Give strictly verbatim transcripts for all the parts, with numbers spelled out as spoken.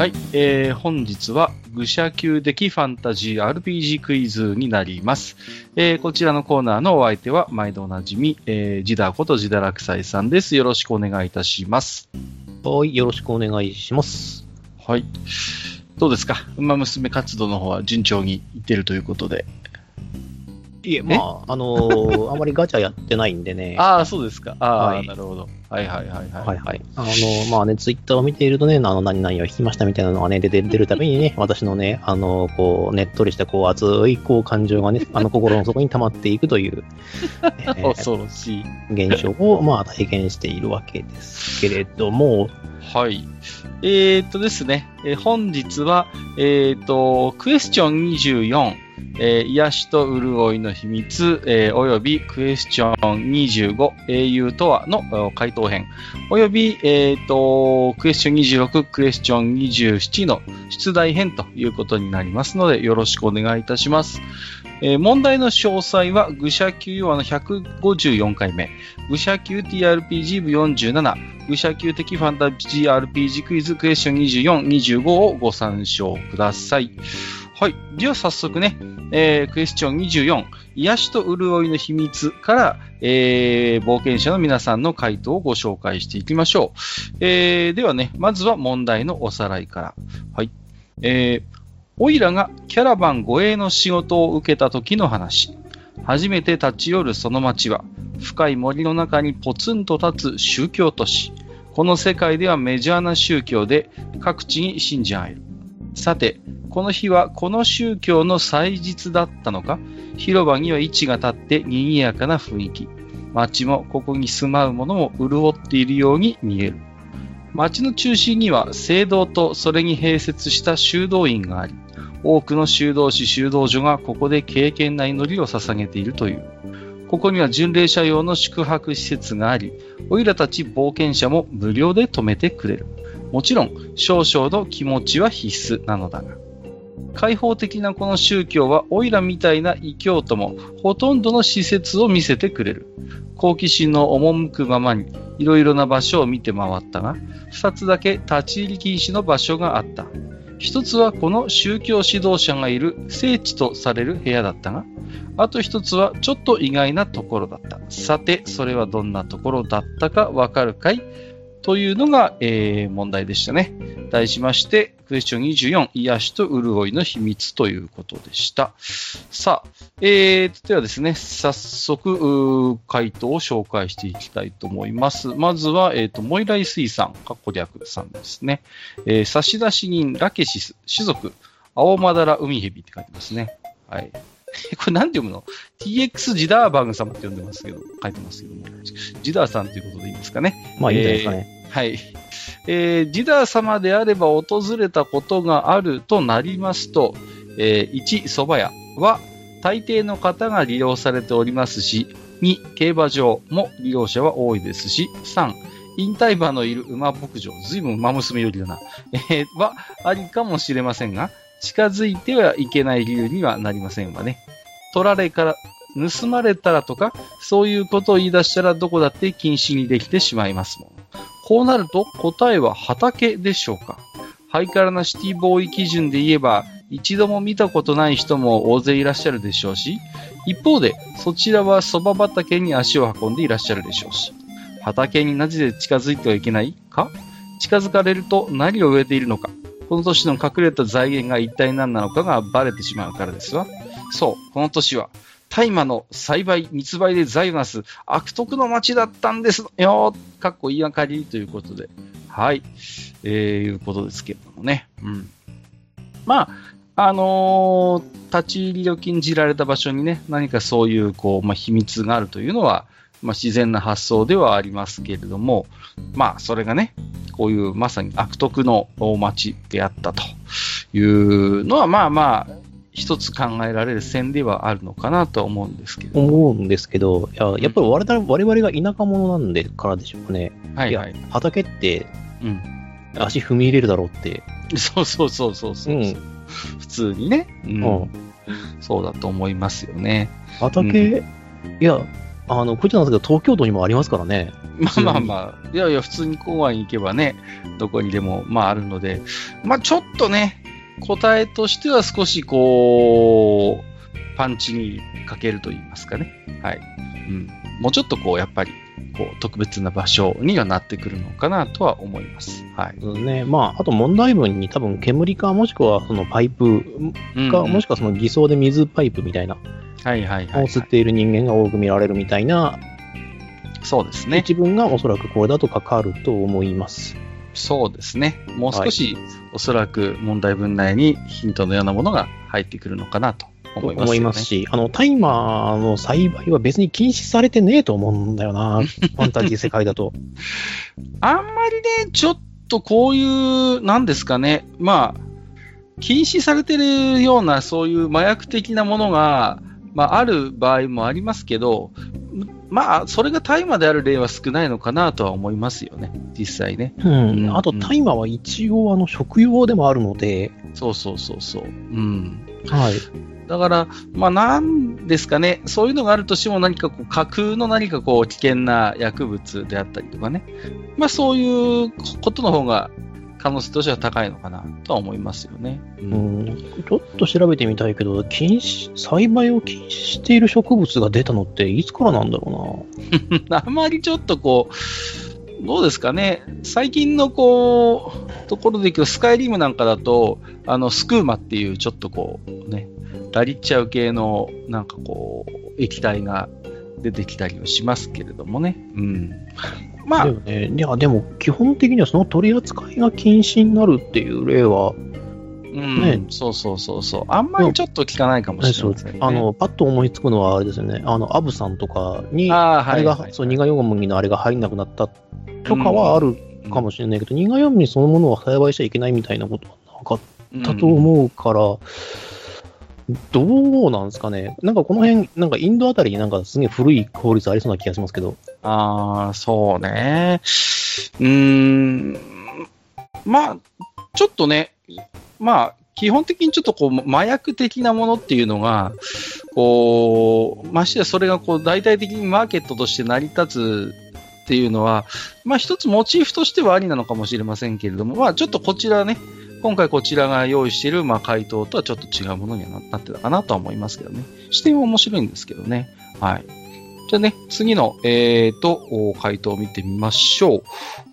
はい、えー、本日は愚者級的ファンタジー アールピージー クイズになります、えー、こちらのコーナーのお相手は毎度おなじみ、えー、ジダーことジダラクサイさんです。よろしくお願いいたします。はい、よろしくお願いします。はい、どうですか、ウマ娘活動の方は順調にいってるということで。いえ、まあ、あのー、あまりガチャやってないんでね。ああ、そうですか。ああ、はい、なるほど。はいはいはいはい。はいはい。あのー、まあね、ツイッターを見ているとね、あの、何々を聞きましたみたいなのがね、出てるたびにね、私のね、あのー、こう、ねっとりした、こう、熱い、こう、感情がね、あの、心の底に溜まっていくという、えー、恐ろしい現象を、まあ、体験しているわけですけれども、はい。えー、っとですね、えー、本日は、えー、っと、クエスチョンにじゅうよん。えー、癒しと潤いの秘密、えー、およびクエスチョンにじゅうご英雄とはの回答編および、えー、とクエスチョンにじゅうろくクエスチョンにじゅうななの出題編ということになりますのでよろしくお願いいたします。えー、問題の詳細は愚者級話のひゃくごじゅうよんかいめ愚者級 ティーアールピージー 部よんじゅうなな愚者級的ファンタジー アールピージー クイズクエスチョンにじゅうよん、にじゅうごをご参照ください。はい。では早速ね、えー、クエスチョンにじゅうよん、癒しと潤いの秘密から、えー、冒険者の皆さんの回答をご紹介していきましょう。えー、ではね、まずは問題のおさらいから。はい。えー、オイラがキャラバン護衛の仕事を受けた時の話。初めて立ち寄るその町は、深い森の中にポツンと立つ宗教都市。この世界ではメジャーな宗教で、各地に信者がいる。さて、この日はこの宗教の祭日だったのか、広場には市が立って賑やかな雰囲気。町もここに住まう者も潤っているように見える。町の中心には聖堂とそれに併設した修道院があり、多くの修道士修道女がここで敬虔な祈りを捧げているという。ここには巡礼者用の宿泊施設があり、オイラたち冒険者も無料で泊めてくれる。もちろん少々の気持ちは必須なのだが、開放的なこの宗教はオイラみたいな異教徒もほとんどの施設を見せてくれる。好奇心の赴くままにいろいろな場所を見て回ったが、ふたつだけ立ち入り禁止の場所があった。ひとつはこの宗教指導者がいる聖地とされる部屋だったが、あとひとつはちょっと意外なところだった。さて、それはどんなところだったかわかるかいというのが、えー、問題でしたね。題しまして、クエスチョンにじゅうよん、癒しと潤いの秘密ということでした。さあ、えー、ではですね、早速、回答を紹介していきたいと思います。まずは、えっと、モイライ水産、かっこ略さんですね。えー、差出人、ラケシス、種族、青マダラ海蛇って書いてますね。はい。これなんて読むの ?ティーエックス ジダーバング様って呼んでますけど、書いてますけども。ジダーさんということでいいですかね。まあいいんじゃないですかね。えー、はい。えー、ジダー様であれば訪れたことがあるとなりますと、えー、いち、蕎麦屋は大抵の方が利用されておりますし、に、競馬場も利用者は多いですし、さん、引退馬のいる馬牧場、ずいぶん馬娘よりだな、えー、はありかもしれませんが、近づいてはいけない理由にはなりませんわね。取られから、盗まれたらとか、そういうことを言い出したらどこだって禁止にできてしまいますもん。こうなると答えは畑でしょうか。ハイカラなシティボーイ基準で言えば、一度も見たことない人も大勢いらっしゃるでしょうし、一方でそちらは蕎麦畑に足を運んでいらっしゃるでしょうし、畑になぜ近づいてはいけないか、近づかれると何を植えているのか、この年の隠れた財源が一体何なのかがバレてしまうからですわ。そう、この年は大麻の栽培、密売で財をなす悪徳の町だったんですよ。かっこいいあかりということで。はい。えー、いうことですけれどもね。うん。まあ、あのー、立ち入りを禁じられた場所にね、何かそういう、こう、まあ、秘密があるというのは、まあ、自然な発想ではありますけれども、まあ、それがね、こういうまさに悪徳の町であったというのは、まあまあ、一つ考えられる線ではあるのかなとは思うんですけど思うんですけどいや、やっぱり我々、うん、我々が田舎者なんでからでしょうかね。はいはい、いや畑って、うん、足踏み入れるだろうってそうそうそうそうそう、うん、普通にね、うんうん、そうだと思いますよね。畑、うん、いやあのこういったんですけど東京都にもありますからね。まあまあまあ、いやいや普通に公安に行けばね、どこにでもまああるので、まあちょっとね答えとしては少しこうパンチに欠けると言いますかね。はい。うん、もうちょっとこうやっぱりこう特別な場所にはなってくるのかなとは思います。はい。そうね。まああと問題文に多分煙かもしくはそのパイプか、うん、もしくはその偽装で水パイプみたいな。はいはいはいはい、を吸っている人間が多く見られるみたいな、そうですね。自分がおそらくこれだとかかると思います。そうですね。もう少し、はい、おそらく問題文内にヒントのようなものが入ってくるのかなと思いますよね。思いますし、あのタイマーの栽培は別に禁止されてねえと思うんだよな、ファンタジー世界だと。あんまりね、ちょっとこういうなんですかね、まあ禁止されてるようなそういう麻薬的なものが。まあ、ある場合もありますけど、まあ、それが大麻である例は少ないのかなとは思いますよね、実際ね。うんうん、あと、大麻は一応あの食用でもあるので。そうそうそうそう。うん。はい。だから、まあ、なんですかね、そういうのがあるとしても、何かこう架空の何かこう危険な薬物であったりとかね、まあ、そういうことの方が可能性としては高いのかなとは思いますよね。うん、うん、ちょっと調べてみたいけど、禁止栽培を禁止している植物が出たのっていつからなんだろうな。あまりちょっとこうどうですかね、最近のこうところでいくとスカイリムなんかだとあのスクーマっていうちょっとこうねラリっちゃう系のなんかこう液体が出てきたりはしますけれどもね。うん。まあ、でもね、いやでも基本的にはその取り扱いが禁止になるっていう例は、うん、ね、そうそうそうそう、あんまりちょっと聞かないかもしれないですね。あのパッと思いつくのはあれですよね、あのアブさんとかにああれが、はいはいはい、そうニガヨムギのあれが入んなくなったとかはあるかもしれないけど、うん、ニガヨムギそのものは栽培しちゃいけないみたいなことはなかったと思うから。うん、どうなんですかね。なんかこの辺なんかインドあたりになんかすげえ古い法律ありそうな気がしますけど。ああ、そうね。うーん。まあちょっとね、まあ基本的にちょっとこう麻薬的なものっていうのがこうましてやそれがこう大々的にマーケットとして成り立つっていうのはまあ一つモチーフとしてはありなのかもしれませんけれども、まあちょっとこちらね。今回こちらが用意しているまあ回答とはちょっと違うものにはなってたかなとは思いますけどね。視点は面白いんですけどね。はい。じゃあね、次の、えーと、回答を見てみましょ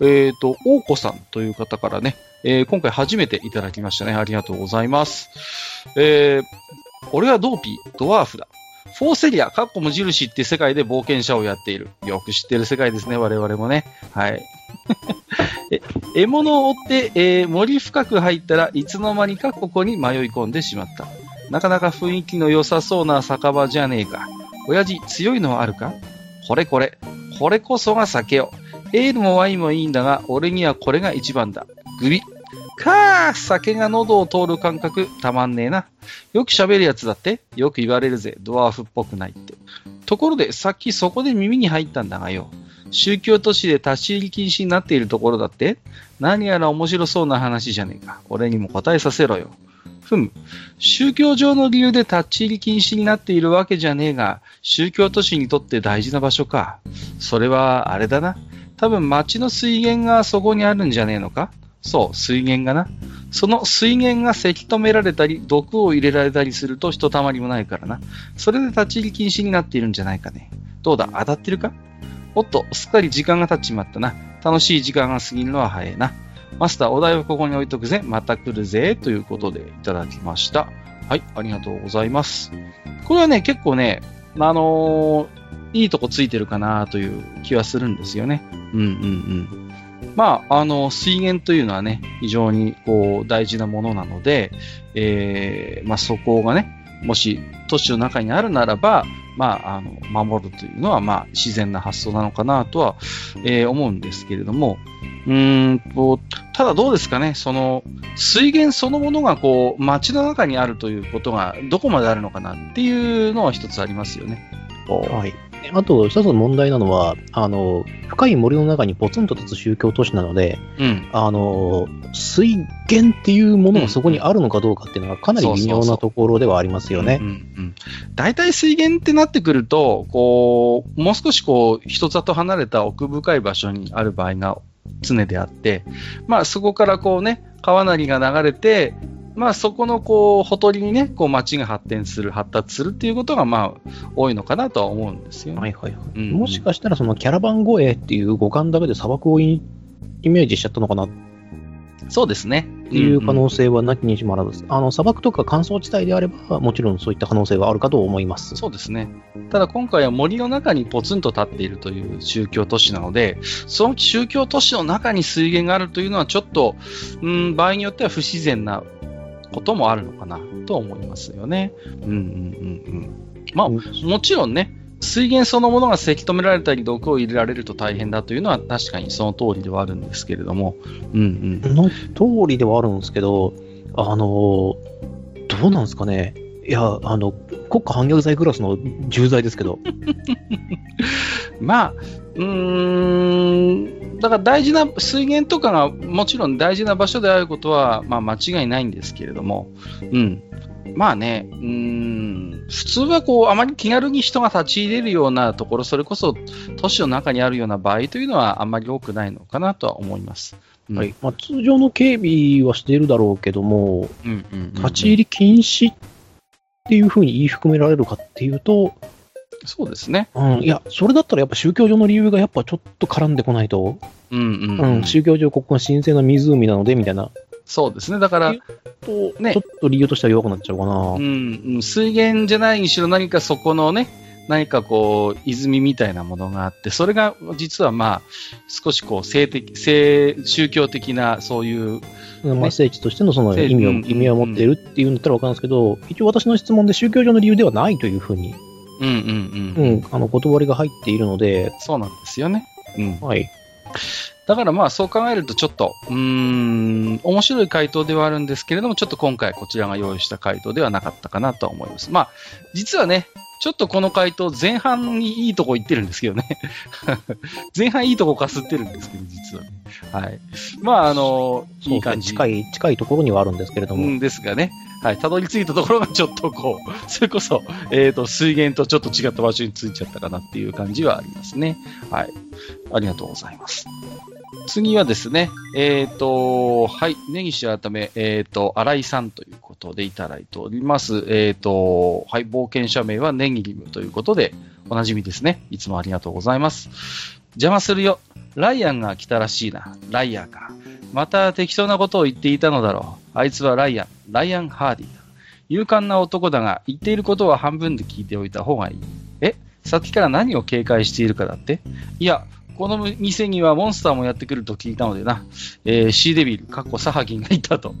う。えーと、大子さんという方からね、えー、今回初めていただきましたね。ありがとうございます。えー、俺はドーピー、ドワーフだ。フォーセリア、カッコ無印って世界で冒険者をやっている。よく知ってる世界ですね、我々もね。はい。え獲物を追って、えー、森深く入ったらいつの間にかここに迷い込んでしまった。なかなか雰囲気の良さそうな酒場じゃねえか。親父、強いのはあるか？これこれ。これこそが酒よ。エールもワインもいいんだが、俺にはこれが一番だ。グビ。かー、酒が喉を通る感覚たまんねえな。よく喋るやつだってよく言われるぜ、ドワーフっぽくないって。ところでさっきそこで耳に入ったんだがよ、宗教都市で立ち入り禁止になっているところだって何やら面白そうな話じゃねえか。俺にも答えさせろよ。ふむ、宗教上の理由で立ち入り禁止になっているわけじゃねえが、宗教都市にとって大事な場所か。それはあれだな、多分町の水源がそこにあるんじゃねえのか。そう、水源がな。その水源がせき止められたり毒を入れられたりするとひとたまりもないからな。それで立ち入り禁止になっているんじゃないかね。どうだ、当たってるか。おっと、すっかり時間が経っちまったな。楽しい時間が過ぎるのは早いな。マスター、お題はここに置いとくぜ。また来るぜ。ということでいただきました。はい、ありがとうございます。これはね、結構ね、あのー、いいとこついてるかなという気はするんですよね。うんうんうん。まあ、あの水源というのはね、非常にこう大事なものなので、えーまあ、そこがね、もし都市の中にあるならば、まあ、あの守るというのは、まあ、自然な発想なのかなとは、えー、思うんですけれども、うーんと、ただどうですかね、その水源そのものがこう街の中にあるということがどこまであるのかなっていうのは一つありますよね。はい、あと一つの問題なのは、あの深い森の中にポツンと立つ宗教都市なので、うん、あの水源っていうものがそこにあるのかどうかっていうのはかなり微妙なところではありますよね。だいたい水源ってなってくるとこうもう少しこう人里離れた奥深い場所にある場合が常であって、まあ、そこからこう、ね、川なりが流れて、まあ、そこのこうほとりに、ね、こう町が発展する発達するということがまあ多いのかなとは思うんですよ、ねはいはいはいうんうん、もしかしたらそのキャラバン越えっていう五感だけで砂漠をイメージしちゃったのかなそうですねっていう可能性はなきにしもあらず、うんうん、あの砂漠とか乾燥地帯であればもちろんそういった可能性はあるかと思います。そうですね。ただ今回は森の中にポツンと立っているという宗教都市なので、その宗教都市の中に水源があるというのはちょっと、うん、場合によっては不自然なこともあるのかなと思いますよね、うんうんうんうん、まあもちろんね水源そのものがせき止められたり毒を入れられると大変だというのは確かにその通りではあるんですけれども、うんうん、の通りではあるんですけど、あのどうなんですかね。いやあの国家反逆罪クラスの重罪ですけどまあうーんだから大事な水源とかがもちろん大事な場所であることは、まあ、間違いないんですけれども、うん、まあねうーん普通はこうあまり気軽に人が立ち入れるようなところ、それこそ都市の中にあるような場合というのはあんまり多くないのかなとは思います、うんはいまあ、通常の警備はしているだろうけども、うんうんうんうん、立ち入り禁止っていうふうに言い含められるかっていうとそうですね、うん、いやそれだったらやっぱ宗教上の理由がやっぱちょっと絡んでこないと、うんうんうんうん、宗教上ここが神聖な湖なのでみたいな。そうですね。だからと、ね、ちょっと理由としては弱くなっちゃうかな、うん、水源じゃないにしろ何かそこのね何かこう泉みたいなものがあって、それが実はまあ少しこう性的性宗教的なそういう、ねまあ、聖地としてのその意味を、うんうん、意味を持っているっていうんだったら分かるんですけど、一応私の質問で宗教上の理由ではないというふうに、うんうんうんうん、あの断りが入っているので。そうなんですよね、うんはい、だからまあそう考えるとちょっとうーん面白い回答ではあるんですけれども、ちょっと今回こちらが用意した回答ではなかったかなとは思います。まあ実はねちょっとこの回答前半にいいとこ行ってるんですけどね前半いいとこかすってるんですけど実はね、はい、まああのいい感じ近い近いところにはあるんですけれども、うん、ですがねはいたどり着いたところがちょっとこうそれこそえっと水源とちょっと違った場所に着いちゃったかなっていう感じはありますね。はいありがとうございます。次はですね、えっと、はい、根岸改め、えっと、新井さんということでいただいております。えっと、はい、冒険者名はネギリムということで、おなじみですね。いつもありがとうございます。邪魔するよ。ライアンが来たらしいな。ライアーか。また適当なことを言っていたのだろう。あいつはライアン、ライアン・ハーディだ。勇敢な男だが、言っていることは半分で聞いておいた方がいい。え、さっきから何を警戒しているかだって？いや、この店にはモンスターもやってくると聞いたのでな、えー、シーデビルかっこサハギンがいたと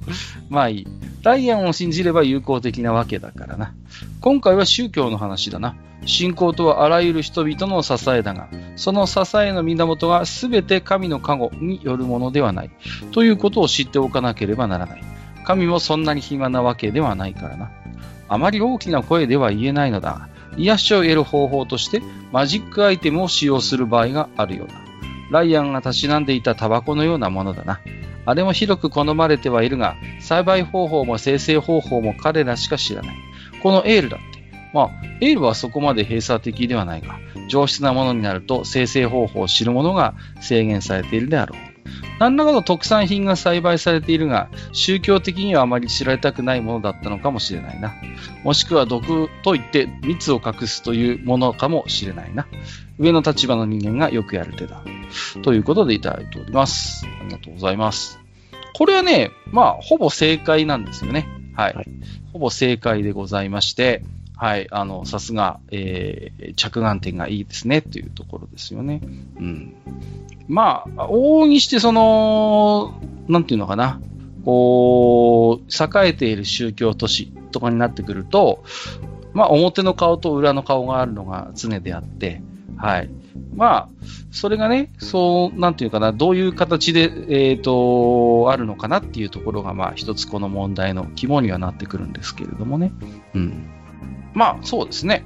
まあいい、ライアンを信じれば友好的なわけだからな。今回は宗教の話だな。信仰とはあらゆる人々の支えだが、その支えの源が全て神の加護によるものではないということを知っておかなければならない。神もそんなに暇なわけではないからな。あまり大きな声では言えないのだ。癒しを得る方法としてマジックアイテムを使用する場合があるようだ。ライアンがたしなんでいたタバコのようなものだな。あれも広く好まれてはいるが、栽培方法も生成方法も彼らしか知らない。このエールだって、まあエールはそこまで閉鎖的ではないが、上質なものになると生成方法を知るものが制限されているであろう。何らかの特産品が栽培されているが、宗教的にはあまり知られたくないものだったのかもしれないな。もしくは毒といって蜜を隠すというものかもしれないな。上の立場の人間がよくやる手だということでいただいております。ありがとうございます。これはね、まあほぼ正解なんですよね、はいはい、ほぼ正解でございまして、はい、あのさすが、えー、着眼点がいいですねというところですよね、うん、まあ往々にしてそのなんていうのかな、こう栄えている宗教都市とかになってくると、まあ、表の顔と裏の顔があるのが常であって、はい、まあそれがね、そうなんていうかな、どういう形で、えーと、あるのかなっていうところが、まあ、一つこの問題の肝にはなってくるんですけれどもね、うん、まあそうですね、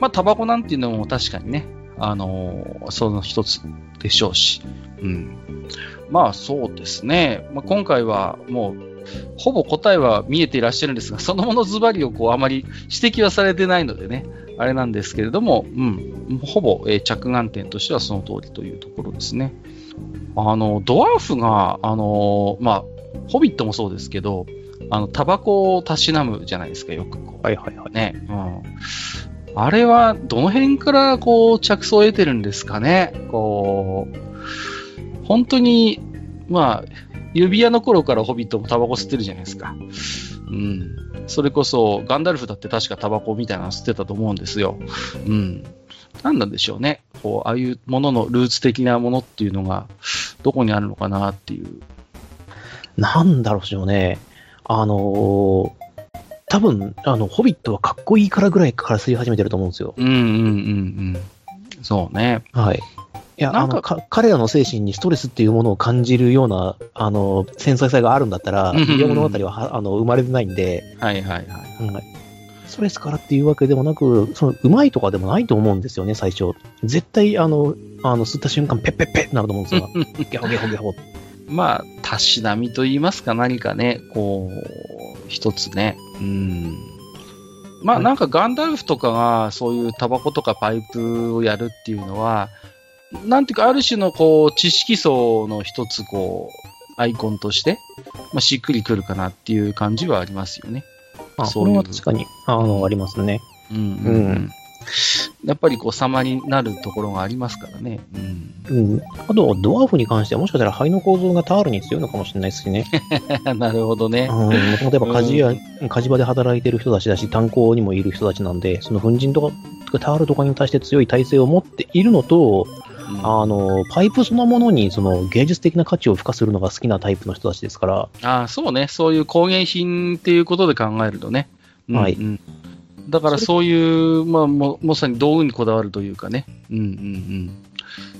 まあタバコなんていうのも確かにね、あのー、その一つでしょうし、うん、まあそうですね、まあ、今回はもうほぼ答えは見えていらっしゃるんですが、そのものズバリをこうあまり指摘はされてないのでね、あれなんですけれども、うん、ほぼ、えー、着眼点としてはその通りというところですね。あのドワーフが、あのーまあ、ホビットもそうですけど、あのタバコをたしなむじゃないですか、よくこう、はいはいはいね、うん、あれはどの辺からこう着想を得てるんですかね。こう本当に、まあ、指輪の頃からホビットもタバコ吸ってるじゃないですか、うん、それこそガンダルフだって確かタバコみたいなの吸ってたと思うんですよ、うん、何なんでしょうね、こうああいうもののルーツ的なものっていうのがどこにあるのかなっていう、なんだろうしょうね、あのー、多分あのホビットはかっこいいからぐらいから吸い始めてると思うんですよ。うんうんうんうん、そうね、はい、いや、なんかあの彼らの精神にストレスっていうものを感じるようなあの繊細さがあるんだったら、うんうんうん、いや物語はあの生まれてないんで、はいはいはい、うん、ストレスからっていうわけでもなく、そのうまいとかでもないと思うんですよね。最初絶対あのあの吸った瞬間ペッペッペッってなると思うんですがゲホゲホゲホ、まあたしなみと言いますか、何かね、こう一つね、うん、まあなんかガンダルフとかがそういうタバコとかパイプをやるっていうのは、なんていうか、ある種のこう知識層の一つ、こうアイコンとして、まあ、しっくりくるかなっていう感じはありますよね。あ、そういう、これは確かに あ, のありますね、うんうんうんうん、やっぱりこう様になるところがありますからね、うんうん、あとドワーフに関してはもしかしたら肺の構造がタールに強いのかもしれないですしねなるほどね、うん、例えば火事や、うん、火事場で働いてる人たちだし、炭鉱にもいる人たちなんで、その粉塵とかタールとかに対して強い耐性を持っているのと、あのパイプそのものにその芸術的な価値を付加するのが好きなタイプの人たちですから。ああ、そうね、そういう工芸品っていうことで考えるとね、うん、はい、うん、だからそういう、まあ、も, もさに道具にこだわるというかね、うんうんうん、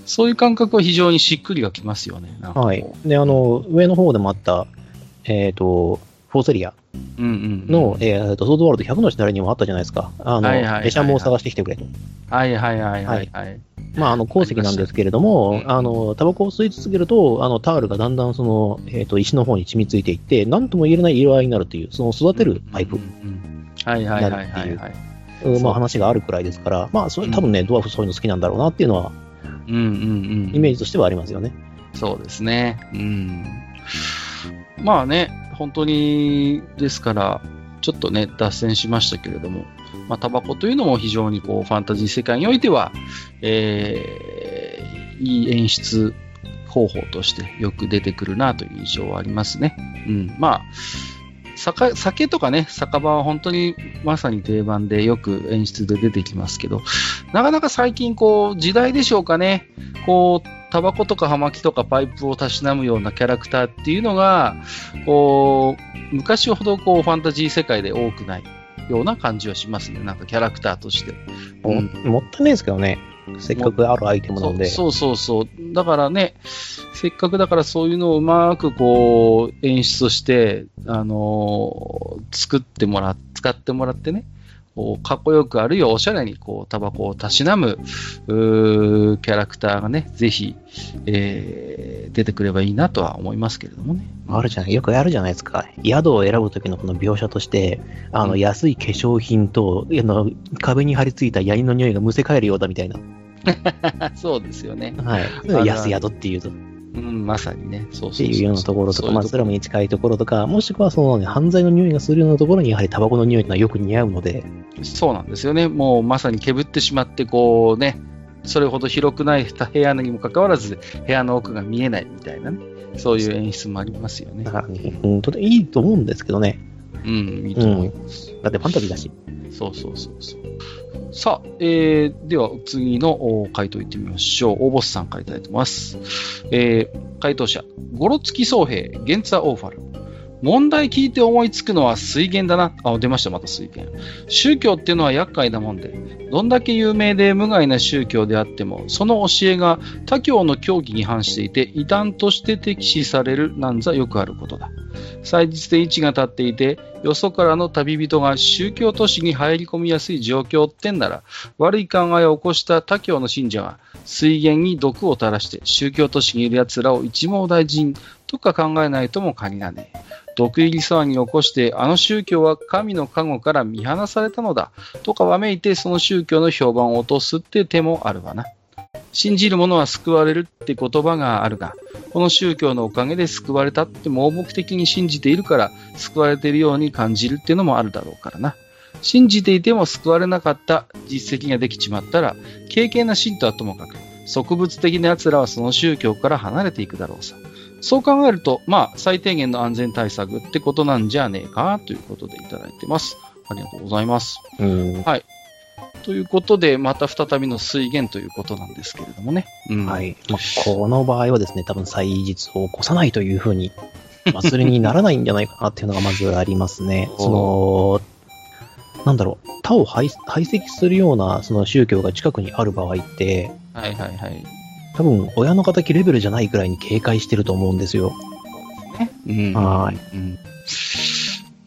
そういう感覚は非常にしっくりがきますよね。なんか、はい、で、あの上の方でもあった、えー、とフォーセリアのソードワールドひゃくのしだれにもあったじゃないですか、あの、はいはいはいはい、エシャモを探してきてくれと、はいはいはいはい、はい、まあ、あの鉱石なんですけれども、あのタバコを吸い続けると、あのタールがだんだんその、えー、と石の方に染みついていって、何とも言えない色合いになるという、その育てるパイプになるっていう話があるくらいですから、まあそれ多分ね、うん、ドワーフそういうの好きなんだろうなっていうのは、うんうんうん、イメージとしてはありますよね。そうですね、うん、まあね、本当にですからちょっとね脱線しましたけれども、まあ、タバコというのも非常にこうファンタジー世界においては、えー、いい演出方法としてよく出てくるなという印象はありますね、うん、まあ 酒, 酒とかね、酒場は本当にまさに定番でよく演出で出てきますけど、なかなか最近こう時代でしょうかね、こうタバコとか葉巻とかパイプをたしなむようなキャラクターっていうのがこう昔ほどこうファンタジー世界で多くないような感じはしますね、なんかキャラクターとして、うん、も, もったいないですけどね、せっかくあるアイテムなので。そうそうそう、だからね、せっかくだからそういうのをうまくこう演出して、あのー、作ってもら使ってもらってね、こうかっこよくあるいはおしゃれにこうタバコをたしなむキャラクターがね、ぜひ、えー、出てくればいいなとは思いますけれどもね。あるじゃない、よくあるじゃないですか、宿を選ぶ時のこの描写として、あの、うん、安い化粧品とあの壁に張り付いたヤニの匂いがむせ返るようだみたいなそうですよね、はい、安宿っていうと、うん、まさにね、そうそうそうそう、っていうようなところとか、まあ、スラムに近いところとか、もしくはその、ね、犯罪の匂いがするようなところにやはりタバコの匂いというのはよく似合うので。そうなんですよね、もうまさにけぶってしまってこう、ね、それほど広くない部屋にもかかわらず部屋の奥が見えないみたいな、ね、そういう演出もありますよね。だから、うん、とてもいいと思うんですけどね、うん、いいと思います、うん、だってファンタジーだし。そうそうそうそう。さあ、えー、では次の回答いってみましょう。大ボスさんからいただいてます、えー、回答者ゴロツキ総兵ゲンツァオーファル、問題聞いて思いつくのは水源だな。あ、出ました、また水源。宗教っていうのは厄介なもんで、どんだけ有名で無害な宗教であっても、その教えが他教の教義に反していて、異端として敵視されるなんざよくあることだ。祭日で位置が立っていて、よそからの旅人が宗教都市に入り込みやすい状況ってんなら、悪い考えを起こした他教の信者が水源に毒を垂らして、宗教都市にいる奴らを一網大事にとか考えないとも限らねえ。毒入り騒ぎを起こして、あの宗教は神の加護から見放されたのだとかわめいて、その宗教の評判を落とすって手もあるわな。信じる者は救われるって言葉があるが、この宗教のおかげで救われたって盲目的に信じているから、救われているように感じるっていうのもあるだろうからな。信じていても救われなかった実績ができちまったら、敬虔な信徒はともかく、植物的な奴らはその宗教から離れていくだろうさ。そう考えると、まあ、最低限の安全対策ってことなんじゃねえかということでいただいてます。ありがとうございます。うん、はい。ということで、また再びの水源ということなんですけれどもね。うん、はい。まあ、この場合はですね、多分祭日を起こさないというふうに、祭りにならないんじゃないかなっていうのがまずありますね。その、なんだろう、他を排斥するようなその宗教が近くにある場合って、はいはいはい。多分親の敵レベルじゃないくらいに警戒してると思うんですよ。ね、うん、はい、うん、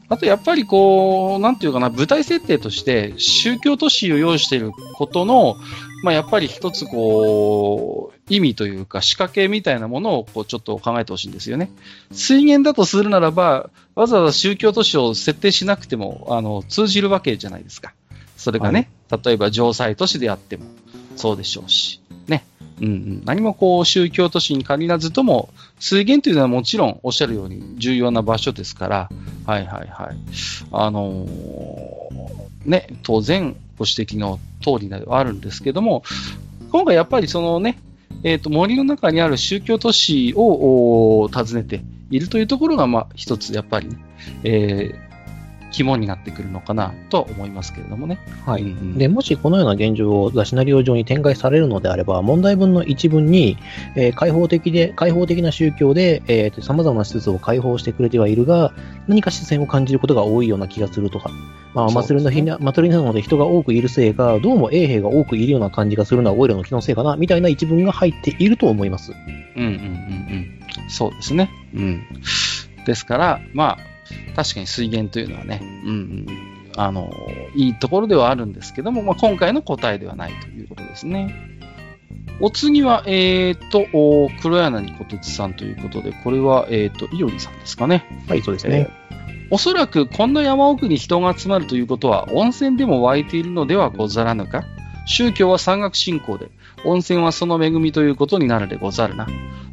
あとやっぱりこうなんていうかな、舞台設定として宗教都市を用意していることの、まあ、やっぱり一つこう意味というか仕掛けみたいなものをこうちょっと考えてほしいんですよね。水源だとするならば、わざわざ宗教都市を設定しなくてもあの通じるわけじゃないですか。それがね、はい、例えば城塞都市であってもそうでしょうしね。うんうん、何もこう宗教都市に限らずとも水源というのはもちろんおっしゃるように重要な場所ですから、はいはいはい、あのーね、当然ご指摘の通りではあるんですけども、今回やっぱりその、ねえー、と森の中にある宗教都市を訪ねているというところが、まあ、一つやっぱり、ねえー肝になってくるのかなとは思いますけれどもね。はい、うんうん、でもしこのような現状をザシナリオ上に展開されるのであれば、問題文の一文に、えー、開放的で開放的な宗教で、えー、様々な施設を開放してくれてはいるが、何か視線を感じることが多いような気がするとか、まあ、祭りの日な、祭りなので人が多くいるせいか、どうも衛兵が多くいるような感じがするのはオイラの気のせいかなみたいな一文が入っていると思います。うんうんうんうん、そうですね、うん、ですからまあ確かに水源というのはね、うんうん、あのいいところではあるんですけども、まあ、今回の答えではないということですね。お次は、えー、と黒柳小鉄さんということで、これは、えー、といおりさんですかね。はい、そうですね、えー、おそらくこんな山奥に人が集まるということは温泉でも湧いているのではござらぬか。宗教は山岳信仰で、温泉はその恵みということになるでござるな。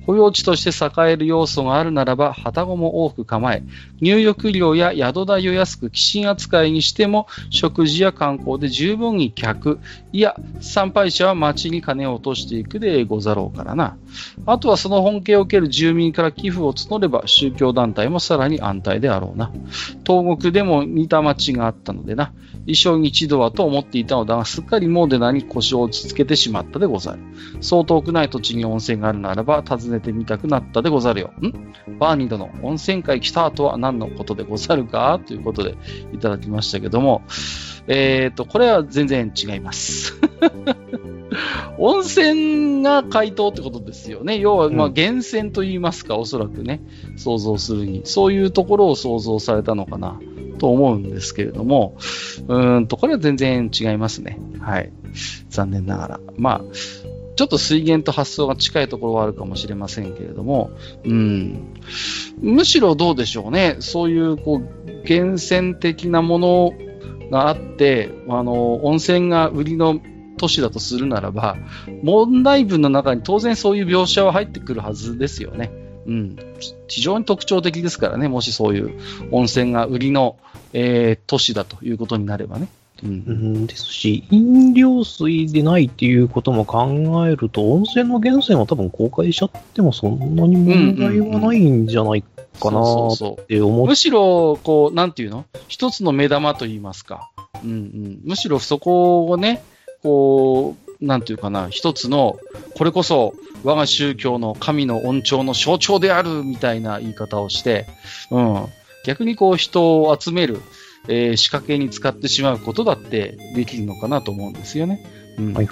保養地として栄える要素があるならば、旅籠も多く構え、入浴料や宿代を安く寄進扱いにしても、食事や観光で十分に客、いや、参拝者は町に金を落としていくでござろうからな。あとはその恩恵を受ける住民から寄付を募れば、宗教団体もさらに安泰であろうな。東国でも似た町があったのでな。一生に一度はと思っていたのだが、すっかりもうでなに腰を落ち着けてしまったでござる。そう遠くない土地に温泉があるならば、訪ねてみたくなったでござるよ。んバーニードの温泉会来たとは何のことでござるかということでいただきましたけども、えーとこれは全然違います温泉が回答ってことですよね。要はまあ源泉といいますか、うん、おそらくね、想像するにそういうところを想像されたのかなと思うんですけれども、うーんとこれは全然違いますね。はい、残念ながら、まあちょっと水源と発想が近いところはあるかもしれませんけれども、うん、むしろどうでしょうね。そういうこう源泉的なものがあって、あの温泉が売りの都市だとするならば、問題文の中に当然そういう描写は入ってくるはずですよね。うん、非常に特徴的ですからね。もしそういう温泉が売りの、えー、都市だということになればね。うん、ですし、飲料水でないっていうことも考えると、温泉の源泉は多分公開しちゃってもそんなに問題はないんじゃないかなって思って、むしろこうなんていうの、一つの目玉といいますか、うんうん、むしろそこをね、こうなんていうかな、一つのこれこそ我が宗教の神の恩寵の象徴であるみたいな言い方をして、うん。逆にこう人を集める、えー、仕掛けに使ってしまうことだってできるのかなと思うんですよね。うんはい、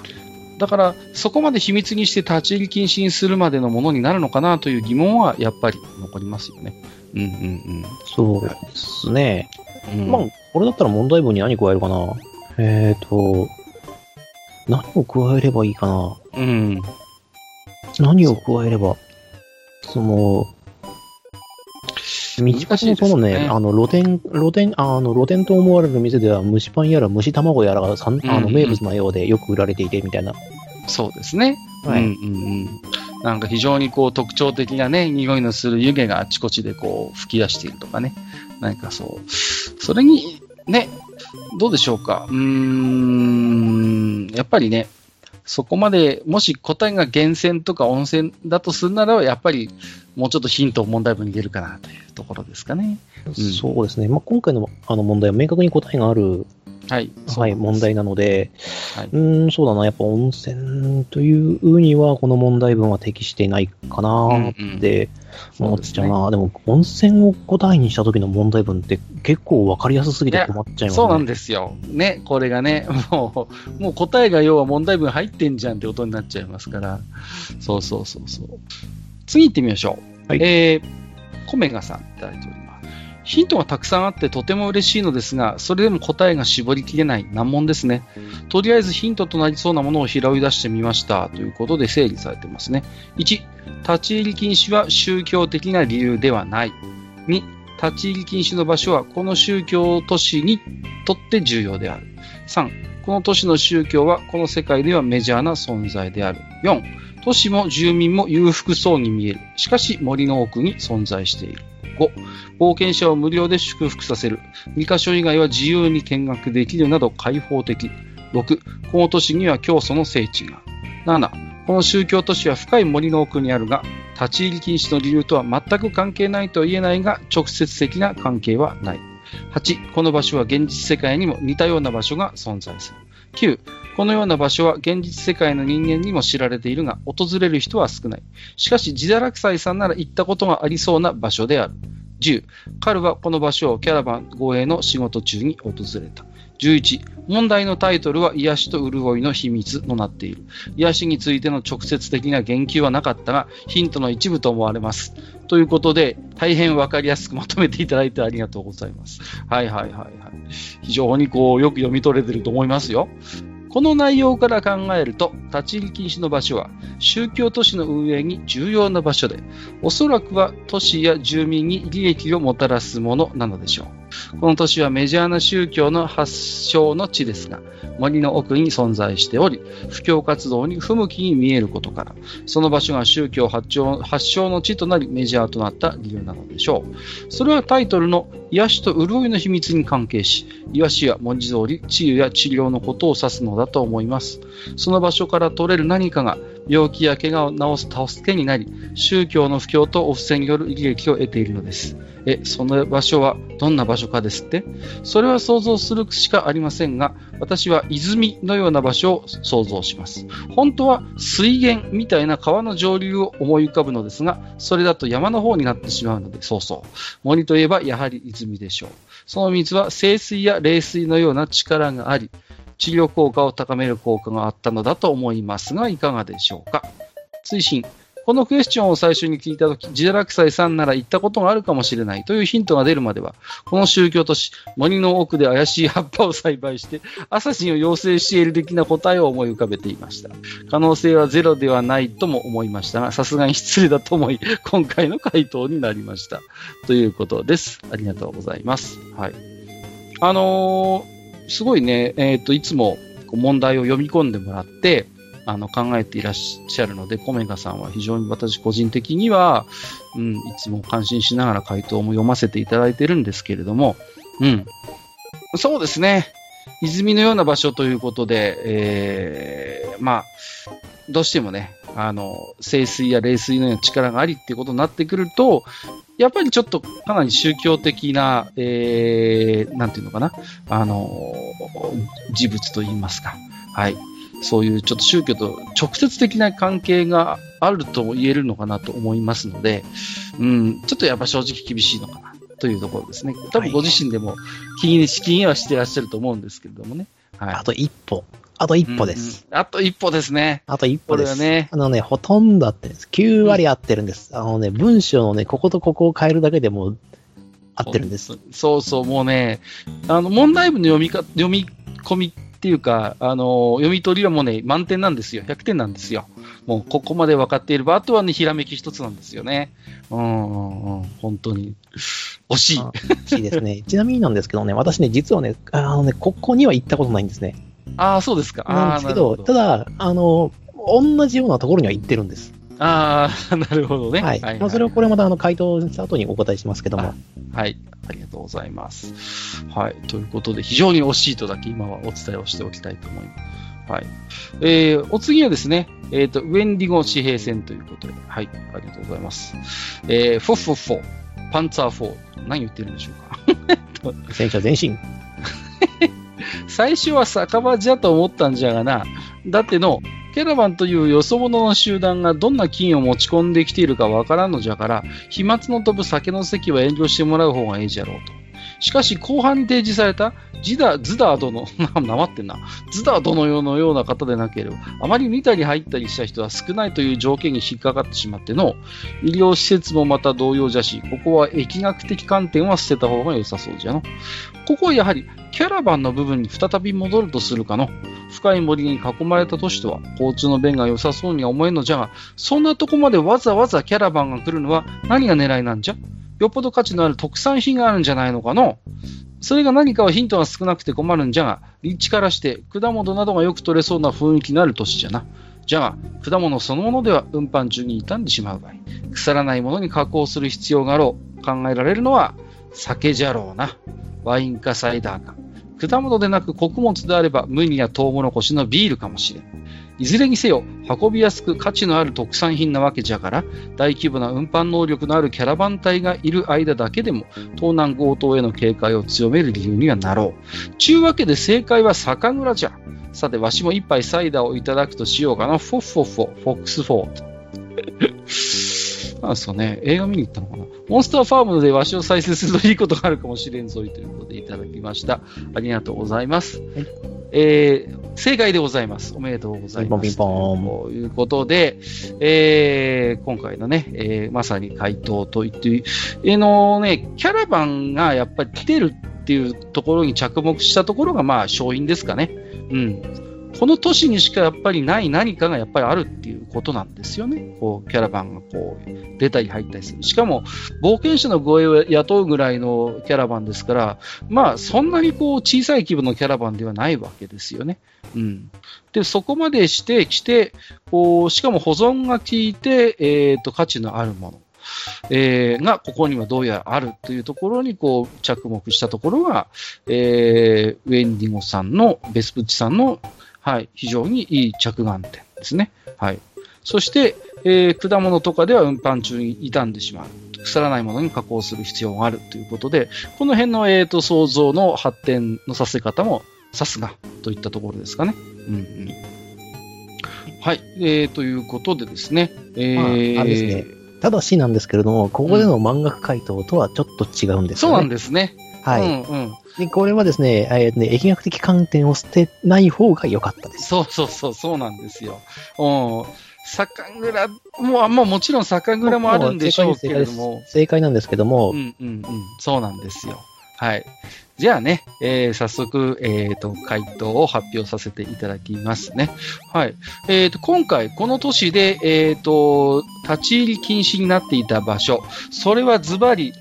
だからそこまで秘密にして立ち入り禁止にするまでのものになるのかなという疑問はやっぱり残りますよね。うんうんうん、そうですね。うん、まあこれだったら問題文に何加えるかな。えーと何を加えればいいかな。うん。何を加えればその道端のそのね、あの露店露店あの露店と思われる店では蒸しパンやら蒸し卵やらがさん、うんうん、あの名物なようでよく売られていてみたいな。そうですね。はい。うんうんうん。なんか非常にこう特徴的なね匂いのする湯気があちこちでこう吹き出しているとかね。なんかそうそれにねどうでしょうか。うーんやっぱりね。そこまでもし答えが源泉とか温泉だとするならばやっぱりもうちょっとヒントを問題文に入れるかなというところですかね。うん、そうですね、まあ、今回の、 あの問題は明確に答えがある、はいはい、問題なので、はい、うーんそうだなやっぱ温泉というにはこの問題文は適していないかなって思っちゃうな、うんうん で, ね、でも温泉を答えにした時の問題文って結構分かりやすすぎて困っちゃいますね。そうなんですよね。これがねもう、 もう答えが要は問題文入ってんじゃんってことになっちゃいますから。そうそうそうそう次行ってみましょう。はいえー、コメガさんいただいております。ヒントがたくさんあってとても嬉しいのですが、それでも答えが絞りきれない難問ですね。とりあえずヒントとなりそうなものを拾い出してみましたということで整理されてますね。いち. 立ち入り禁止は宗教的な理由ではない。に. 立ち入り禁止の場所はこの宗教都市にとって重要である。さん. この都市の宗教はこの世界ではメジャーな存在である。よん. 都市も住民も裕福そうに見える。しかし森の奥に存在している。ご. 冒険者を無料で祝福させる。にカ所以外は自由に見学できるなど開放的。ろく. この都市には教祖の聖地が。なな. この宗教都市は深い森の奥にあるが、立ち入り禁止の理由とは全く関係ないとは言えないが、直接的な関係はない。はち. この場所は現実世界にも似たような場所が存在する。きゅう. このような場所は現実世界の人間にも知られているが、訪れる人は少ない。しかし自堕落斎さんなら行ったことがありそうな場所である。じゅう. 彼はこの場所をキャラバン護衛の仕事中に訪れた。じゅういち. 問題のタイトルは癒しと潤いの秘密となっている。癒しについての直接的な言及はなかったが、ヒントの一部と思われます。ということで、大変わかりやすくまとめていただいてありがとうございます。はいはいはいはい。非常にこう、よく読み取れてると思いますよ。この内容から考えると、立ち入り禁止の場所は宗教都市の運営に重要な場所で、おそらくは都市や住民に利益をもたらすものなのでしょう。この都市はメジャーな宗教の発祥の地ですが、森の奥に存在しており、布教活動に不向きに見えることから、その場所が宗教発祥、発祥の地となりメジャーとなった理由なのでしょう。それはタイトルの癒しと潤いの秘密に関係し、癒しは文字通り治癒や治療のことを指すのだと思います。その場所から取れる何かが病気や怪我を治す助けになり、宗教の布教とお布施による利益を得ているのです。え、その場所はどんな場所かですって？それは想像するしかありませんが、私は泉のような場所を想像します。本当は水源みたいな川の上流を思い浮かぶのですが、それだと山の方になってしまうので、そうそう森といえばやはり泉でしょう。その水は清水や冷水のような力があり、治療効果を高める効果があったのだと思いますが、いかがでしょうか。追伸、このクエスチョンを最初に聞いたとき、自堕落斎さんなら行ったことがあるかもしれないというヒントが出るまでは、この宗教都市、森の奥で怪しい葉っぱを栽培してアサシンを養成している的な答えを思い浮かべていました。可能性はゼロではないとも思いましたが、さすがに失礼だと思い、今回の回答になりましたということです。ありがとうございます。はい、あのーすごいね、えっと、いつも問題を読み込んでもらって、あの、考えていらっしゃるので、コメガさんは非常に私個人的には、うん、いつも感心しながら回答も読ませていただいてるんですけれども、うん。そうですね。泉のような場所ということで、えー、まあ、どうしてもね、あの、清水や冷水のような力がありっていうことになってくると、やっぱりちょっとかなり宗教的な、えー、なんていうのかな、あの、事物といいますか、はい。そういうちょっと宗教と直接的な関係があると言えるのかなと思いますので、うん、ちょっとやっぱ正直厳しいのかなというところですね。多分ご自身でも気にはしてらっしゃると思うんですけれどもね。はい、あと一歩。あと一歩です、うん。あと一歩ですね。あと一歩です。これはね。あのね、ほとんど合ってるんです。きゅうわり合ってるんです。あのね、文章のね、こことここを変えるだけでも合ってるんです。そうそう、もうね、あの、問題文の読みか、読み込みっていうか、あの、読み取りはもうね、満点なんですよ。ひゃくてんなんですよ。もう、ここまで分かっていれば、あとはね、ひらめき一つなんですよね。うん、本当に。惜しい。惜しいですね。ちなみになんですけどね、私ね、実はね、あのね、ここには行ったことないんですね。ああ、そうですか。なんですけど、ただ、あの、同じようなところには行ってるんです。ああ、なるほどね。はい。はいまあ、それをこれまた、あの、回答した後にお答えしますけども。はい。ありがとうございます。はい。ということで、非常に惜しいとだけ今はお伝えをしておきたいと思います。はい。えー、お次はですね、えっ、ー、と、ウェンディゴ地平線ということで、はい。ありがとうございます。えー、フォッフォッフォ、パンツァーフォー。何言ってるんでしょうか。戦車前進。最初は酒場じゃと思ったんじゃがな。だっての、キャラバンというよそ者の集団がどんな金を持ち込んできているかわからんのじゃから、飛沫の飛ぶ酒の席は遠慮してもらう方がいいじゃろうと。しかし後半に提示されたジダ、ズダー殿、なまってんな、ズダー殿ようのような方でなければ、あまり見たり入ったりした人は少ないという条件に引っかかってしまっての、医療施設もまた同様じゃし、ここは疫学的観点は捨てた方が良さそうじゃの。ここはやはりキャラバンの部分に再び戻るとするかの。深い森に囲まれた都市とは交通の便が良さそうには思えんのじゃが、そんなとこまでわざわざキャラバンが来るのは何が狙いなんじゃ。よっぽど価値のある特産品があるんじゃないのかの。それが何かはヒントが少なくて困るんじゃが、立地からして果物などがよく取れそうな雰囲気のある都市じゃな。じゃが果物そのものでは運搬中に傷んでしまう場合、腐らないものに加工する必要があろう。考えられるのは酒じゃろうな。ワインかサイダーか。果物でなく穀物であれば無理やトウモロコシのビールかもしれん。いずれにせよ運びやすく価値のある特産品なわけじゃから、大規模な運搬能力のあるキャラバン隊がいる間だけでも盗難強盗への警戒を強める理由にはなろう。ちゅうわけで正解は酒蔵じゃ。さてわしも一杯サイダーをいただくとしようかな。フォッフォッフォ、フォックスフォー。なんですかね、映画見に行ったのかな。モンスターファームでわしを再生するといいことがあるかもしれんぞいということでいただきました。ありがとうございます、はい。えー、正解でございます。おめでとうございます。ピンポンピンポンということで、えー、今回のね、えー、まさに回答と言って、えー、のね、キャラバンがやっぱり来てるっていうところに着目したところが、まあ、勝因ですかね。うん。この都市にしかやっぱりない何かがやっぱりあるっていうことなんですよね。こう、キャラバンがこう、出たり入ったりする。しかも、冒険者の護衛を雇うぐらいのキャラバンですから、まあ、そんなにこう、小さい規模のキャラバンではないわけですよね。うん。で、そこまでしてきて、こう、しかも保存が効いて、えっと、価値のあるもの。えー、がここにはどうやらあるというところにこう着目したところが、えー、ウェンディゴさんのベスプッチさんの、はい、非常にいい着眼点ですね、はい、そして、えー、果物とかでは運搬中に傷んでしまう、腐らないものに加工する必要があるということで、この辺の、えーと、想像の発展のさせ方もさすがといったところですかね、うんうん、はい、えー、ということでですね、えーまあ、あれですね、ただしなんですけれども、ここでの漫画回答とはちょっと違うんですよね。そうなんですね。はい。うんうん、でこれはですね、えー、ね、疫学的観点を捨てない方が良かったです。そうそうそう、そうなんですよ。うん。酒蔵、もう、もうもちろん酒蔵もあるんでしょうけれども。正解なんですけども。うんうんうん。そうなんですよ。はい。じゃあね、えー、早速、えーと、回答を発表させていただきますね。はい。えーと、今回、この都市で、えーと、立ち入り禁止になっていた場所、それはズバリ、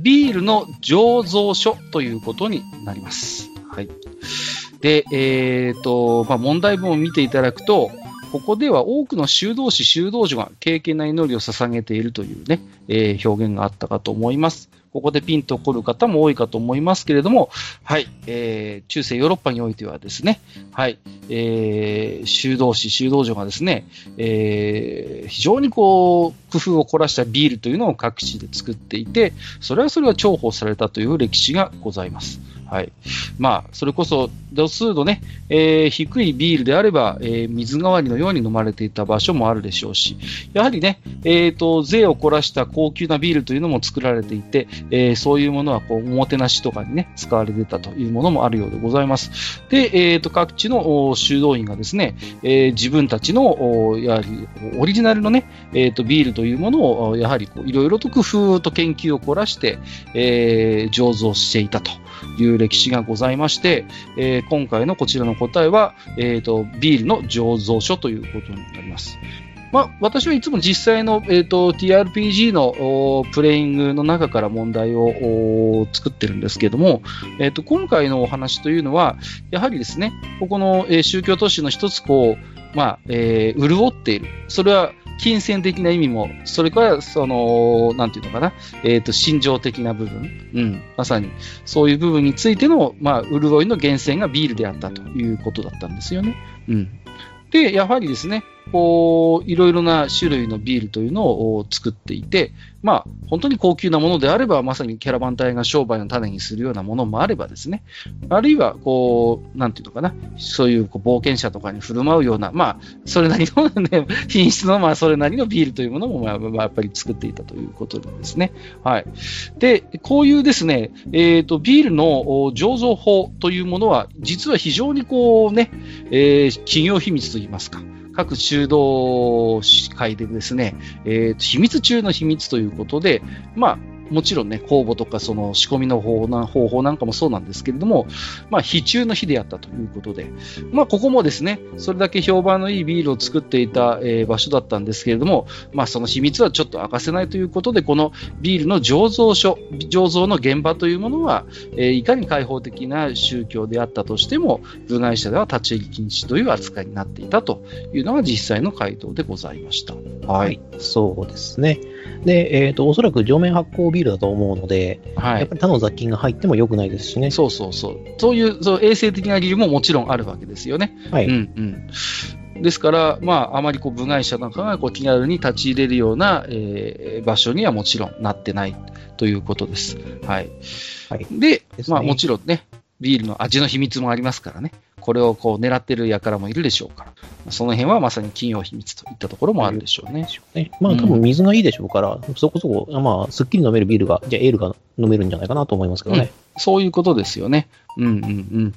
ビールの醸造所ということになります。はい。で、えーと、まあ、問題文を見ていただくと、ここでは多くの修道士、修道女が敬虔な祈りを捧げているというね、えー、表現があったかと思います。ここでピンと来る方も多いかと思いますけれども、はい、えー、中世ヨーロッパにおいてはですね、はい、えー、修道士、修道女がですね、えー、非常にこう、工夫を凝らしたビールというのを各地で作っていて、それはそれは重宝されたという歴史がございます。はい。まあ、それこそ、度数のね、えー、低いビールであれば、えー、水代わりのように飲まれていた場所もあるでしょうし、やはりね、えーと、税を凝らした高級なビールというのも作られていて、えー、そういうものはこうおもてなしとかにね使われてたというものもあるようでございます。で、えー、と各地の修道院がですね、えー、自分たちのやはりオリジナルのね、えー、とビールというものをやはりいろいろと工夫と研究を凝らして、えー、醸造していたという歴史がございまして、えー、今回のこちらの答えは、えー、とビールの醸造所ということになります。まあ、私はいつも実際の、えーと、ティーアールピージー のプレイングの中から問題を作ってるんですけども、えーと、今回のお話というのはやはりですね、ここの、えー、宗教都市の一つこう、まあえー、潤っている、それは金銭的な意味も、それからそのなんていうのかな、えーと、心情的な部分、うん、まさにそういう部分についての、まあ、潤いの源泉がビールであったということだったんですよね。うん、でやはりですね、こういろいろな種類のビールというのを作っていて、まあ、本当に高級なものであればまさにキャラバン隊が商売の種にするようなものもあればですね、あるいはこうなんていうのかな、そういうこう冒険者とかに振る舞うような、まあ、それなりの、ね、品質のまあそれなりのビールというものも、まあまあ、やっぱり作っていたということなんですね。はい、でこういうですね、えーと、ビールの醸造法というものは実は非常にこう、ねえー、企業秘密といいますか、各修道会でですね、えー、秘密中の秘密ということで、まあ、もちろんね、公募とかその仕込みの方法なんかもそうなんですけれども、まあ、秘中の秘であったということで、まあ、ここもですね、それだけ評判のいいビールを作っていた、えー、場所だったんですけれども、まあ、その秘密はちょっと明かせないということで、このビールの醸造所、醸造の現場というものは、えー、いかに開放的な宗教であったとしても、部外者では立ち入り禁止という扱いになっていたというのが実際の回答でございました。はい、そうですね。で、えーと、おそらく上面発酵ビールだと思うので、はい、やっぱり他の雑菌が入っても良くないですしね。そうそうそう。そういう、そう衛生的な理由ももちろんあるわけですよね。はい。うんうん。ですから、まあ、あまりこう部外者なんかがこう気軽に立ち入れるような、えー、場所にはもちろんなってないということです。はい。はい、で、ですね、まあ、もちろんね、ビールの味の秘密もありますからね。これをこう狙っている輩もいるでしょうから、その辺はまさに企業秘密といったところもあるでしょうね。まあ、多分水がいいでしょうから、うん、そこそこ、まあ、すっきり飲めるビールが、じゃあエールが飲めるんじゃないかなと思いますけどね。うん、そういうことですよね。うんうんうん。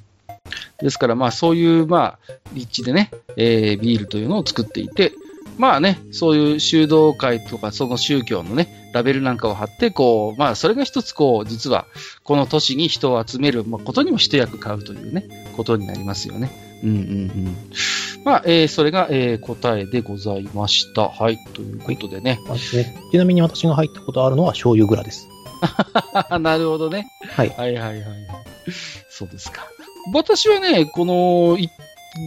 ですから、まあ、そういう、まあ、立地でね、えー、ビールというのを作っていて、まあね、そういう修道会とかその宗教のねラベルなんかを貼ってこう、まあ、それが一つこう実はこの都市に人を集めることにも一役買うというねことになりますよね。うんうんうん。まあ、えー、それが、えー、答えでございました。はい、ということでね。はい、ちなみに私が入ったことあるのは醤油蔵です。なるほどね。はい、はいはいはいはい。そうですか。私はね、このビ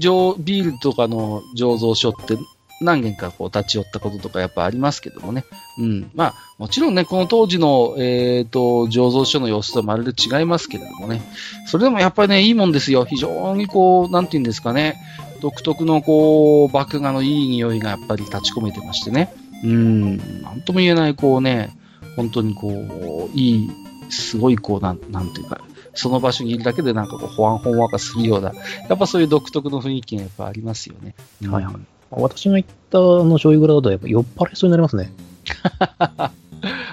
ールとかの醸造所って何軒かこう立ち寄ったこととかやっぱありますけどもね、うん、まあもちろんねこの当時の、えーと、醸造所の様子とはまるで違いますけれどもね、それでもやっぱりねいいもんですよ。非常にこうなんていうんですかね、独特のこう麦芽のいい匂いがやっぱり立ち込めてましてね、うん、なんとも言えないこうね本当にこういいすごいこうなん、なんていうかその場所にいるだけでなんかこうほわんほわかするようなやっぱそういう独特の雰囲気がやっぱありますよね。うん、はいはい。私が行ったの醤油蔵だとやっぱ酔っ払いそうになりますね。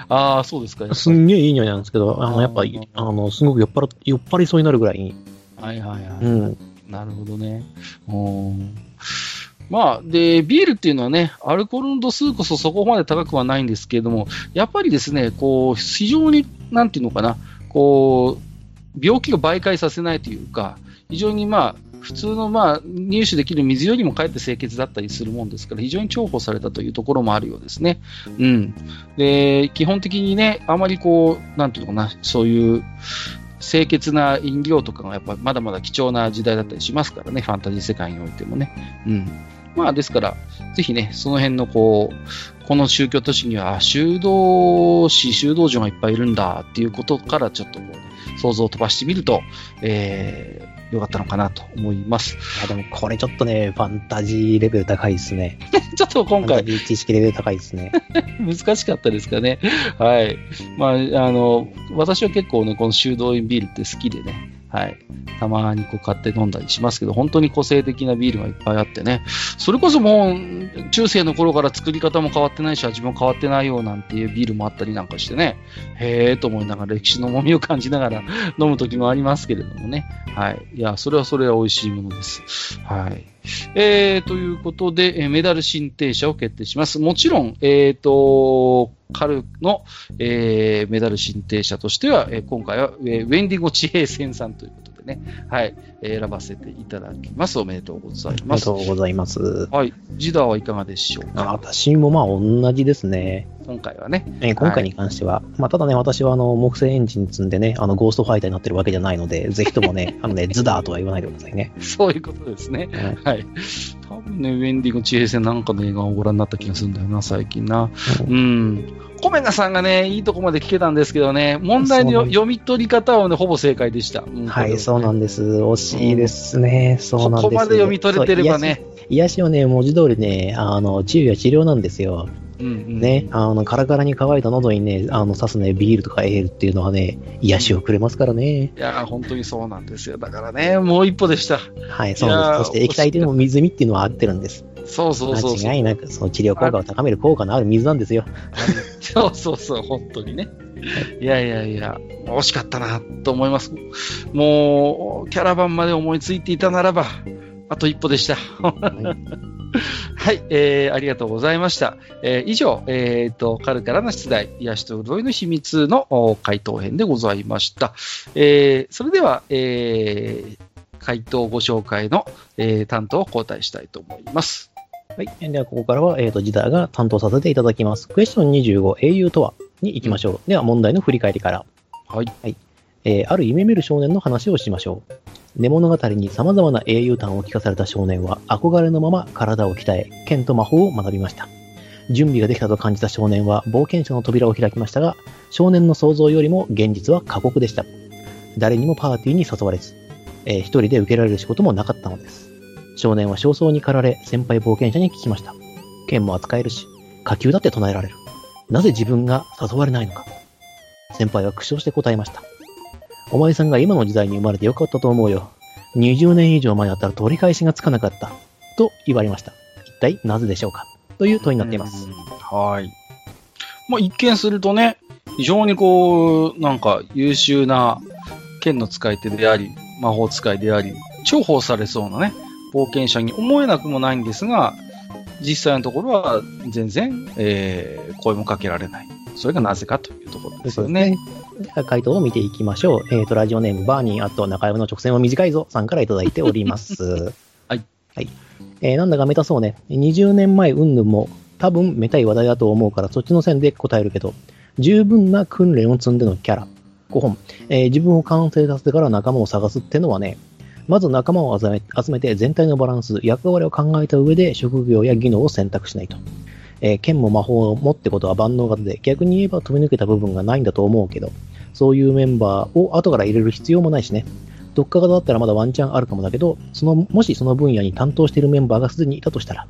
ああ、そうですか。すんげえいい匂いなんですけど、あのやっぱりあのすごく酔っ払酔っ払いそうになるぐらい。はいはいはい。うん、なるほどね。おまあ、でビールっていうのはねアルコールの度数こそそこまで高くはないんですけれども、やっぱりですねこう非常になんていうのかな、こう病気を媒介させないというか非常にまあ。普通のまあ入手できる水よりもかえって清潔だったりするもんですから非常に重宝されたというところもあるようですね。うん、で基本的にねあまりこうなんていうのかな、そういう清潔な飲料とかがやっぱまだまだ貴重な時代だったりしますからね、ファンタジー世界においてもね。うん、まあですからぜひねその辺のこうこの宗教都市には修道士修道女がいっぱいいるんだっていうことからちょっとこう想像を飛ばしてみると、えーよかったのかなと思います。あ、でもこれちょっとねファンタジーレベル高いですね。ちょっと今回ファンタジー知識レベル高いですね。難しかったですかね。はい、まあ、あの私は結構ねこの修道院ビールって好きでね、はい、たまにこう買って飲んだりしますけど、本当に個性的なビールがいっぱいあってね、それこそもう中世の頃から作り方も変わってないし味も変わってないよなんていうビールもあったりなんかしてね、へーと思いながら歴史の重みを感じながら飲む時もありますけれどもね、はい、いやそれはそれは美味しいものです。はい、えー、ということでメダル進呈者を決定します。もちろん、えーとカルの、えー、メダル進呈者としては、えー、今回は、えー、ウェンディゴ地平線さんということでね、はい、選ばせていただきます。おめでとうございます。おめでとうございます。はい、ジダはいかがでしょうか。私もまあ同じですね。今回はね。えー、今回に関しては、はい、まあ、ただね、私はあの木製エンジン積んでね、あのゴーストファイターになってるわけじゃないので、ぜひともね、あのねズダーとは言わないでくださいね。そういうことですね。はい。はい、多分ね、ウェンディゴ地平線なんかの映画をご覧になった気がするんだよな、最近な。うん。コメナさんがね、いいとこまで聞けたんですけどね、問題の読み取り方をね、ほぼ正解でした。うん、はい、そうなんです。惜しいですね。うん、そうなんです。ここまで読み取れてればね。癒しをね、文字通りね、あの治癒や治療なんですよ。うんうん、ね、あのカラカラに乾いた喉にね、あの刺すねビールとかエールっていうのはね、癒しをくれますからね。いや本当にそうなんですよ。だからね、もう一歩でした。はい、そうなんです。そして液体でも水みっていうのは合ってるんです。そうそうそうそう。間違いなくその治療効果を高める効果のある水なんですよ。そうそうそう本当にね。いやいやいや惜しかったなと思います。もうキャラバンまで思いついていたならば。あと一歩でした。はい、えー、ありがとうございました。えー、以上、えーと、カルからの出題、癒しと潤いの秘密の回答編でございました。えー、それでは、えー、回答ご紹介の、えー、担当を交代したいと思います。はい、ではここからは、えーと、ジダーが担当させていただきます。クエスチョンにじゅうご、英雄とはに行きましょう。うん、では問題の振り返りから。はい。はいえー、ある夢見る少年の話をしましょう。根物語に様々な英雄譚を聞かされた少年は憧れのまま体を鍛え、剣と魔法を学びました。準備ができたと感じた少年は冒険者の扉を開きましたが、少年の想像よりも現実は過酷でした。誰にもパーティーに誘われず、えー、一人で受けられる仕事もなかったのです。少年は焦燥に駆られ先輩冒険者に聞きました。剣も扱えるし、火球だって唱えられる。なぜ自分が誘われないのか。先輩は苦笑して答えました。お前さんが今の時代に生まれてよかったと思うよ。にじゅうねん以上前だったら取り返しがつかなかった。と言われました。一体なぜでしょうかという問いになっています。はい。まあ、一見するとね、非常にこう、なんか優秀な剣の使い手であり、魔法使いであり、重宝されそうなね、冒険者に思えなくもないんですが、実際のところは全然、えー、声もかけられない。それがなぜかというところですよね。では回答を見ていきましょう。えーと、ラジオネームバーニー、あと中山の直線は短いぞさんからいただいております。はい。はい。えー、なんだかメタそうね。にじゅうねんまえうんぬんも多分メタい話題だと思うからそっちの線で答えるけど、十分な訓練を積んでのキャラ。ごほん。えー、自分を完成させてから仲間を探すってのはね、まず仲間を集め、集めて全体のバランス、役割を考えた上で職業や技能を選択しないと。えー、剣も魔法もってことは万能型で、逆に言えば飛び抜けた部分がないんだと思うけど、そういうメンバーを後から入れる必要もないしね。どっか型だったらまだワンチャンあるかもだけど、そのもしその分野に担当しているメンバーがすでにいたとしたら、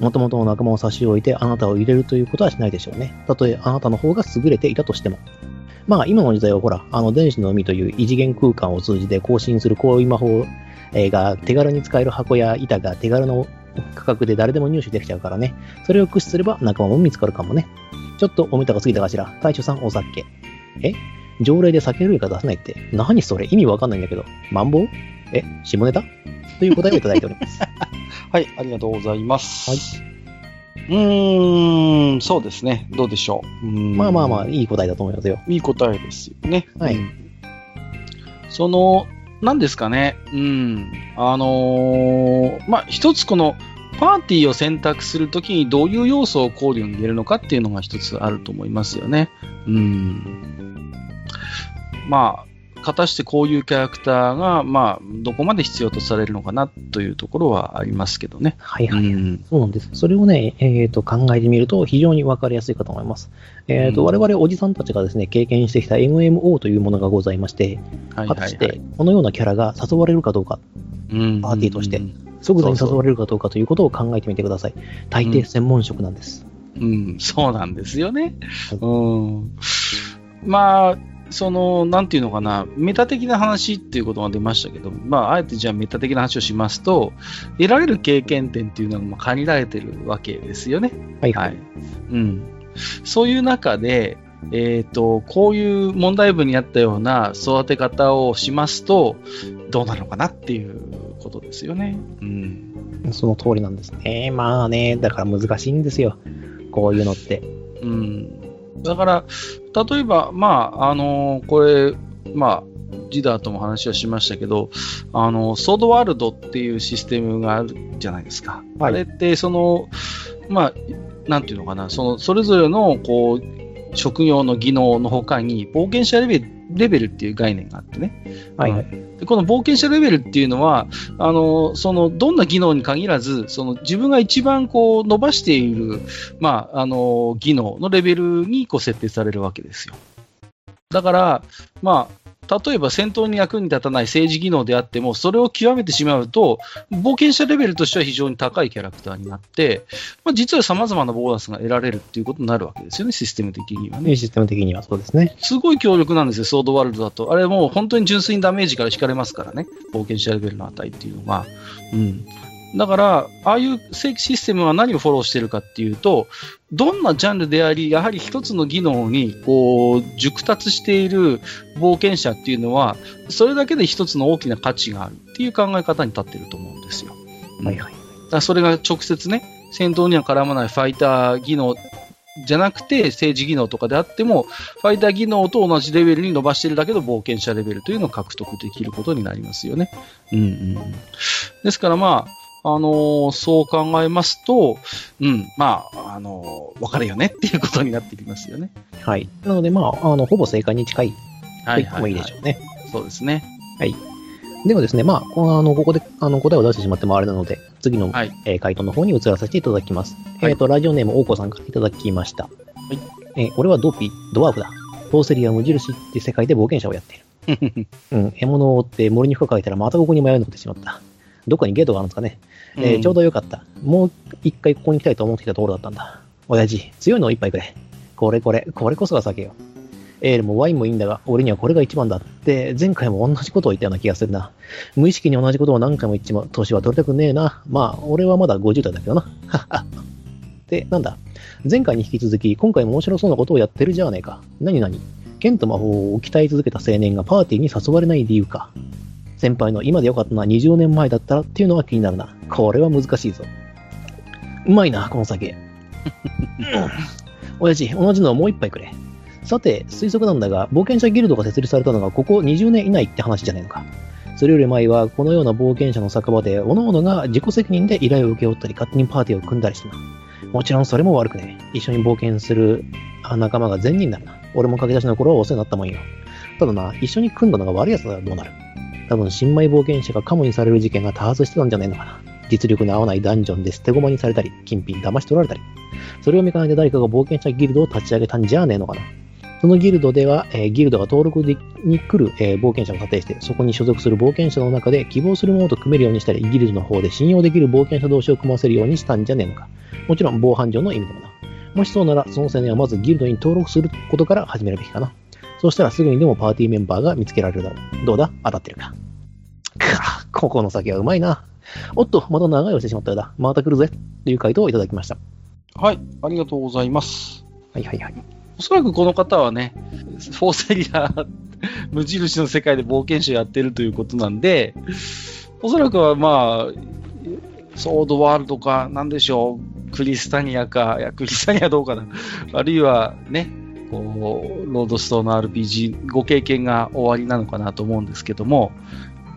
元々の仲間を差し置いてあなたを入れるということはしないでしょうね。たとえあなたの方が優れていたとしても。まあ今の時代はほら、あの電子の海という異次元空間を通じて更新する高位魔法が手軽に使える箱や板が手軽な価格で誰でも入手できちゃうからね。それを駆使すれば仲間も見つかるかもね。ちょっとおめたが過ぎたかしら。大将さんお酒。え条例で酒類が出さないって何それ意味わかんないんだけど。マンボウえ下ネタという答えをいただいております。はい、ありがとうございます。はい。うーん、そうですね。どうでしょう。うーんまあまあまあ、いい答えだと思いますよ。いい答えですよね。はい。うん、その、なんですかね。うん。あのー、まあ、一つこの、パーティーを選択するときにどういう要素を考慮に入れるのかっていうのが一つあると思いますよね。うん。まあ、果たしてこういうキャラクターが、まあ、どこまで必要とされるのかなというところはありますけどね。はいはい。うん、そうなんです。それをね、えーと、考えてみると非常に分かりやすいかと思います。えーと、うん、我々おじさんたちがですね、経験してきた エムエムオー というものがございまして、はいはいはい、果たしてこのようなキャラが誘われるかどうか、うん、パーティーとして、即座に誘われるかどうかということを考えてみてください。そうそう大抵専門職なんです。うん、うん、そうなんですよね。うん。まあ、そのなんていうのかな、メタ的な話っていうことが出ましたけど、まああえてじゃあメタ的な話をしますと、得られる経験点っていうのが限られてるわけですよね。はいはい、うん、そういう中で、えーと、こういう問題文にあったような育て方をしますとどうなるのかなっていうことですよね。うん、その通りなんですね。まあね、だから難しいんですよ、こういうのって。うんだから例えば、まああのー、これ、まあ、ジダーとも話はしましたけど、あのソードワールドっていうシステムがあるじゃないですか、はい、あれってその、まあ、なんていうのかな、そのそれぞれのこう職業の技能の他に冒険者レベルレベルっていう概念があってね、はいはいうん、でこの冒険者レベルっていうのはあのそのどんな技能に限らずその自分が一番こう伸ばしている、まあ、あの技能のレベルにこう設定されるわけですよ。だから、まあ、例えば戦闘に役に立たない政治技能であってもそれを極めてしまうと冒険者レベルとしては非常に高いキャラクターになって、まあ、実は様々なボーナスが得られるっていうことになるわけですよね。システム的にはねシステム的にはそうですね。すごい強力なんですよソードワールドだと。あれもう本当に純粋にダメージから引かれますからね、冒険者レベルの値っていうのが、うん、だからああいう正規システムは何をフォローしているかっていうと、どんなジャンルでありやはり一つの技能にこう熟達している冒険者っていうのはそれだけで一つの大きな価値があるっていう考え方に立っていると思うんですよ、はいはい、だからそれが直接ね戦闘には絡まないファイター技能じゃなくて政治技能とかであってもファイター技能と同じレベルに伸ばしているだけの冒険者レベルというのを獲得できることになりますよね、うんうん、ですからまああのー、そう考えますと、うん、まあ、あのー、分かるよねっていうことになってきますよね。はい。なので、まあ、あの、ほぼ正解に近いと言ってもいいでしょうね。はいはいはい、そうですね。はい。でもですね、まあ、あのここであの答えを出してしまってもあれなので、次の、はいえー、回答の方に移らさせていただきます。はい、えっ、ー、と、ラジオネーム、大子さんからいただきました。はい。えー、俺はドピ、ドワーフだ。トーセリア無印って世界で冒険者をやっている。うん。獲物を追って森に深くかいたら、またここに迷い込んでしまった。どっかにゲートがあるんですかね、えーうん、ちょうどよかった。もう一回ここに来たいと思ってきたところだったんだ。親父強いのを一杯くれ。これこれこれこそが酒よ。エールもワインもいいんだが俺にはこれが一番だって前回も同じことを言ったような気がするな。無意識に同じことを何回も言っちまう年は取りたくねえな。まあ俺はまだごじゅう代だけどなでなんだ前回に引き続き今回も面白そうなことをやってるじゃねえか。何何剣と魔法を鍛え続けた青年がパーティーに誘われない理由か。先輩の今でよかったのはにじゅうねんまえだったらっていうのが気になるな。これは難しいぞ。うまいなこの酒親父同じのをもう一杯くれ。さて推測なんだが冒険者ギルドが設立されたのがここにじゅうねん以内って話じゃねえのか。それより前はこのような冒険者の酒場で各々が自己責任で依頼を請け負ったり勝手にパーティーを組んだりしてな。もちろんそれも悪くね。一緒に冒険する仲間が善人になるな。俺も駆け出しの頃はお世話になったもんよ。ただな一緒に組んだのが悪いやつならどうなる。多分新米冒険者がカモにされる事件が多発してたんじゃないのかな。実力の合わないダンジョンで捨て駒にされたり金品騙し取られたり、それを見かねて誰かが冒険者ギルドを立ち上げたんじゃねえのかな。そのギルドでは、えー、ギルドが登録に来る、えー、冒険者を査定してそこに所属する冒険者の中で希望するものと組めるようにしたりギルドの方で信用できる冒険者同士を組ませるようにしたんじゃねえのか。もちろん防犯上の意味でもな。もしそうならその青年はまずギルドに登録することから始めるべきかな。そうしたらすぐにでもパーティーメンバーが見つけられるだろう。どうだ当たってるか。かぁ、ここの酒はうまいな。おっと、また長居をしてしまったようだ。また来るぜ。という回答をいただきました。はい、ありがとうございます。はいはいはい。おそらくこの方はね、フォーセリア、無印の世界で冒険者やってるということなんで、おそらくはまあ、ソードワールドか、なんでしょう、クリスタニアか、いや、クリスタニアどうかな。あるいはね、こうロードストーンの アールピージー ご経験がおありなのかなと思うんですけども、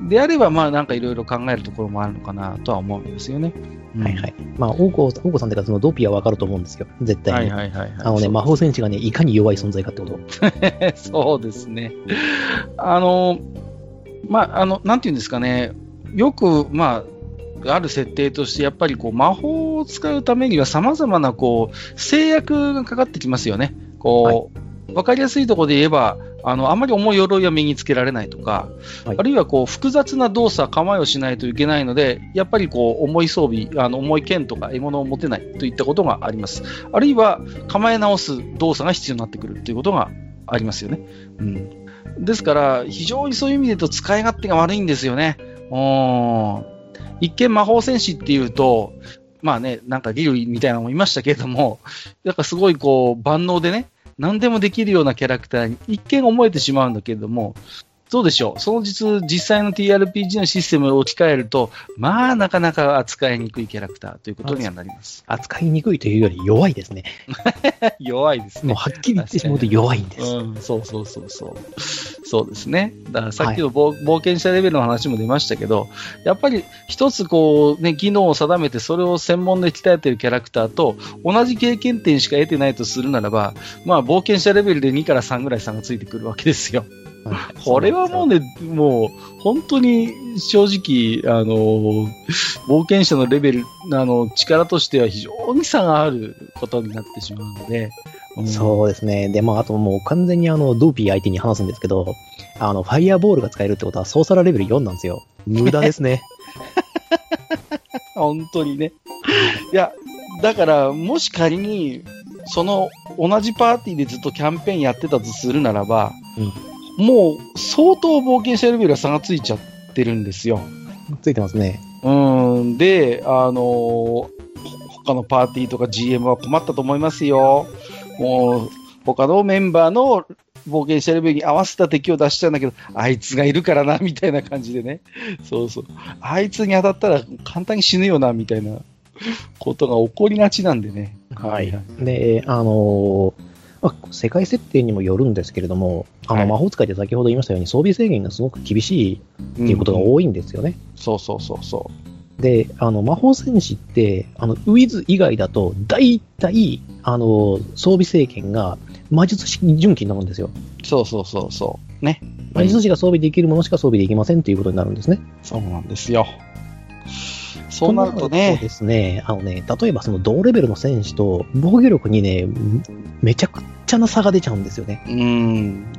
であればまあなんかいろいろ考えるところもあるのかなとは思うんですよね。うん、はいはい。まあ大子さんというかそのドピはわかると思うんですよ。絶対に。はいはいはい、はい。あのね魔法戦士がねいかに弱い存在かってこと。そうですね。あのまああのなんていうんですかね、よくまあ。ある設定としてやっぱりこう魔法を使うためにはさまざまなこう制約がかかってきますよね。こう、はい、分かりやすいところで言えば あの、あまり重い鎧は身につけられないとか、はい、あるいはこう複雑な動作構えをしないといけないのでやっぱりこう重い装備あの重い剣とか獲物を持てないといったことがあります。あるいは構え直す動作が必要になってくるということがありますよね。うん、ですから非常にそういう意味で言うと使い勝手が悪いんですよね。うん、一見魔法戦士っていうとまあね、なんかリルみたいなのもいましたけれども、なんかすごいこう万能でね、何でもできるようなキャラクターに一見思えてしまうんだけれども、どうでしょう、その実、実際の ティーアールピージー のシステムを置き換えると、まあなかなか扱いにくいキャラクターということにはなります。扱いにくいというより弱いですね。弱いですね。もうはっきり言ってしまうと弱いんです。うん、そうそうそうそう。そうですね。だからさっきの冒、はい、冒険者レベルの話も出ましたけど、やっぱり一つこうね、技能を定めてそれを専門で鍛えているキャラクターと同じ経験点しか得てないとするならば、まあ冒険者レベルでにからさんぐらい差がついてくるわけですよ。これはもうね、もう本当に正直、あの冒険者のレベル、あの力としては非常に差があることになってしまうので、うん、そうですね。で、まあ、あともう完全にあのドーピー相手に話すんですけど、あのファイアボールが使えるってことはソーサラレベルよんなんですよ。無駄ですね。本当にね。いや、だからもし仮にその同じパーティーでずっとキャンペーンやってたとするならば、うん、もう相当冒険者レベルは差がついちゃってるんですよ。ついてますね。うんで、あの他のパーティーとか ジーエム は困ったと思いますよ。もう他のメンバーの冒険者レベルに合わせた敵を出しちゃうんだけど、あいつがいるからなみたいな感じでね。そうそう。あいつに当たったら簡単に死ぬよなみたいなことが起こりがちなんでね。はい。で、あのー。まあ、世界設定にもよるんですけれども、あの魔法使いで先ほど言いましたように装備制限がすごく厳しいっていうことが多いんですよね。うん、そうそうそうそう。で、あの魔法戦士ってあのウィズ以外だと大体あの装備制限が魔術師純金なもんですよ。そうそうそうそうね。魔術師が装備できるものしか装備できませんということになるんですね。そうなんですよ。そうなるとね、そうですね、あのね、例えばその同レベルの戦士と防御力にね、めちゃくちゃな差が出ちゃうんですよね。うん。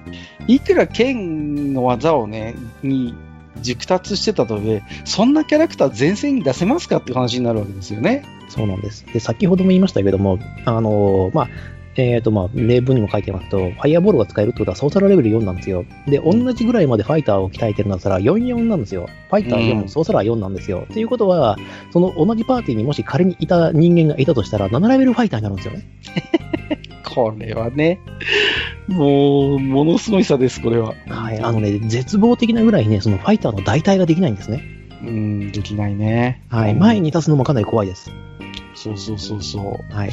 いくら剣の技をね、に熟達してたとはいえ、そんなキャラクター前線に出せますかっていう話になるわけですよね。そうなんです。で、先ほども言いましたけども、あのー、まあ、えーとまあ、例文にも書いてますと、ファイアボールが使えるってことはソーサラレベルよんなんですよ。で、同じぐらいまでファイターを鍛えてるんだったらよんじゅうよんなんですよ。ファイターよんもソーサラよんなんですよ。と、うん、いうことは、その同じパーティーにもし仮にいた人間がいたとしたら、ななレベルファイターになるんですよね。これはね、もう、ものすごい差です、これは。はい、あのね、絶望的なぐらいね、そのファイターの代替ができないんですね。うん、できないね。はい、前に立つのもかなり怖いです。そうそうそうそう。はい。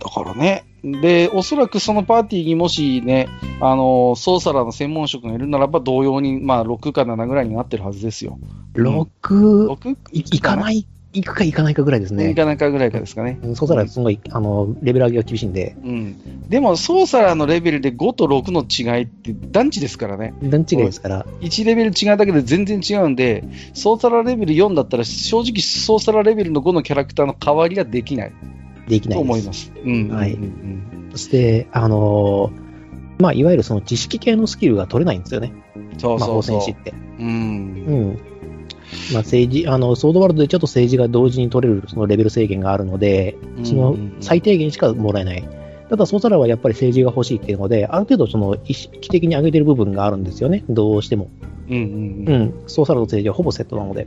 だからね、でおそらくそのパーティーにもしね、あのソーサラの専門職がいるならば同様に、まあ、ろくかななぐらいになってるはずですよ。ろく、ろく い, いかないいくかいかないかぐらいですね。いかないかぐらいかですかね。ソーサラはすごい、うん、あのレベル上げが厳しいんで、うん、でもソーサラのレベルでごとろくの違いって段違いですからね。段違いですから、いちレベル違うだけで全然違うんで、ソーサラレベルよんだったら正直ソーサラレベルのごのキャラクターの代わりができないできないです。そして、あのーまあ、いわゆるその知識系のスキルが取れないんですよね。そうそうそう、魔法戦士って。うんうんまあ、政治あのソードワールドでちょっと政治が同時に取れるそのレベル制限があるので、その最低限しかもらえない。ただソーサラはやっぱり政治が欲しいっていうので、ある程度その意識的に上げてる部分があるんですよね、どうしても。うんうんうんうん、ソーサラと政治はほぼセットなので。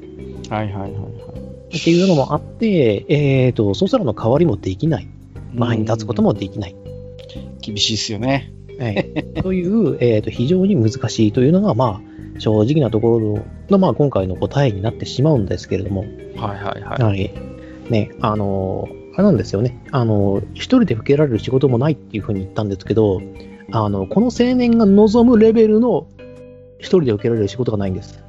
はいはいはいはい。っていうのもあって、えーと、ソーサラの代わりもできない。前に立つこともできない。厳しいですよね。はい、という、えーと、非常に難しいというのが、まあ、正直なところの、まあ、今回の答えになってしまうんですけれども。はいはいはい。はい、ね、あの、あれなんですよね。あの、一人で受けられる仕事もないっていうふうに言ったんですけど、あの、この青年が望むレベルの一人で受けられる仕事がないんです。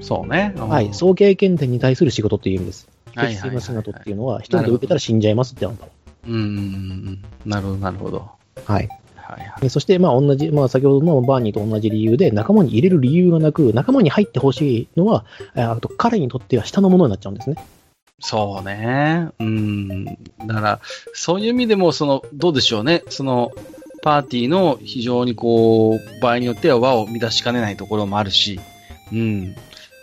そうね。はい。総経験点に対する仕事っていう意味です。適正な仕事っていうのは、一人で受けたら死んじゃいますってなると。うん。なるほど、なるほど。はい。はいはい、そして、まあ、同じ、まあ、先ほどのバーニーと同じ理由で、仲間に入れる理由がなく、仲間に入ってほしいのは、あと彼にとっては下のものになっちゃうんですね。そうね。うん。だから、そういう意味でも、その、どうでしょうね。その、パーティーの非常にこう、場合によっては和を乱しかねないところもあるし、うん。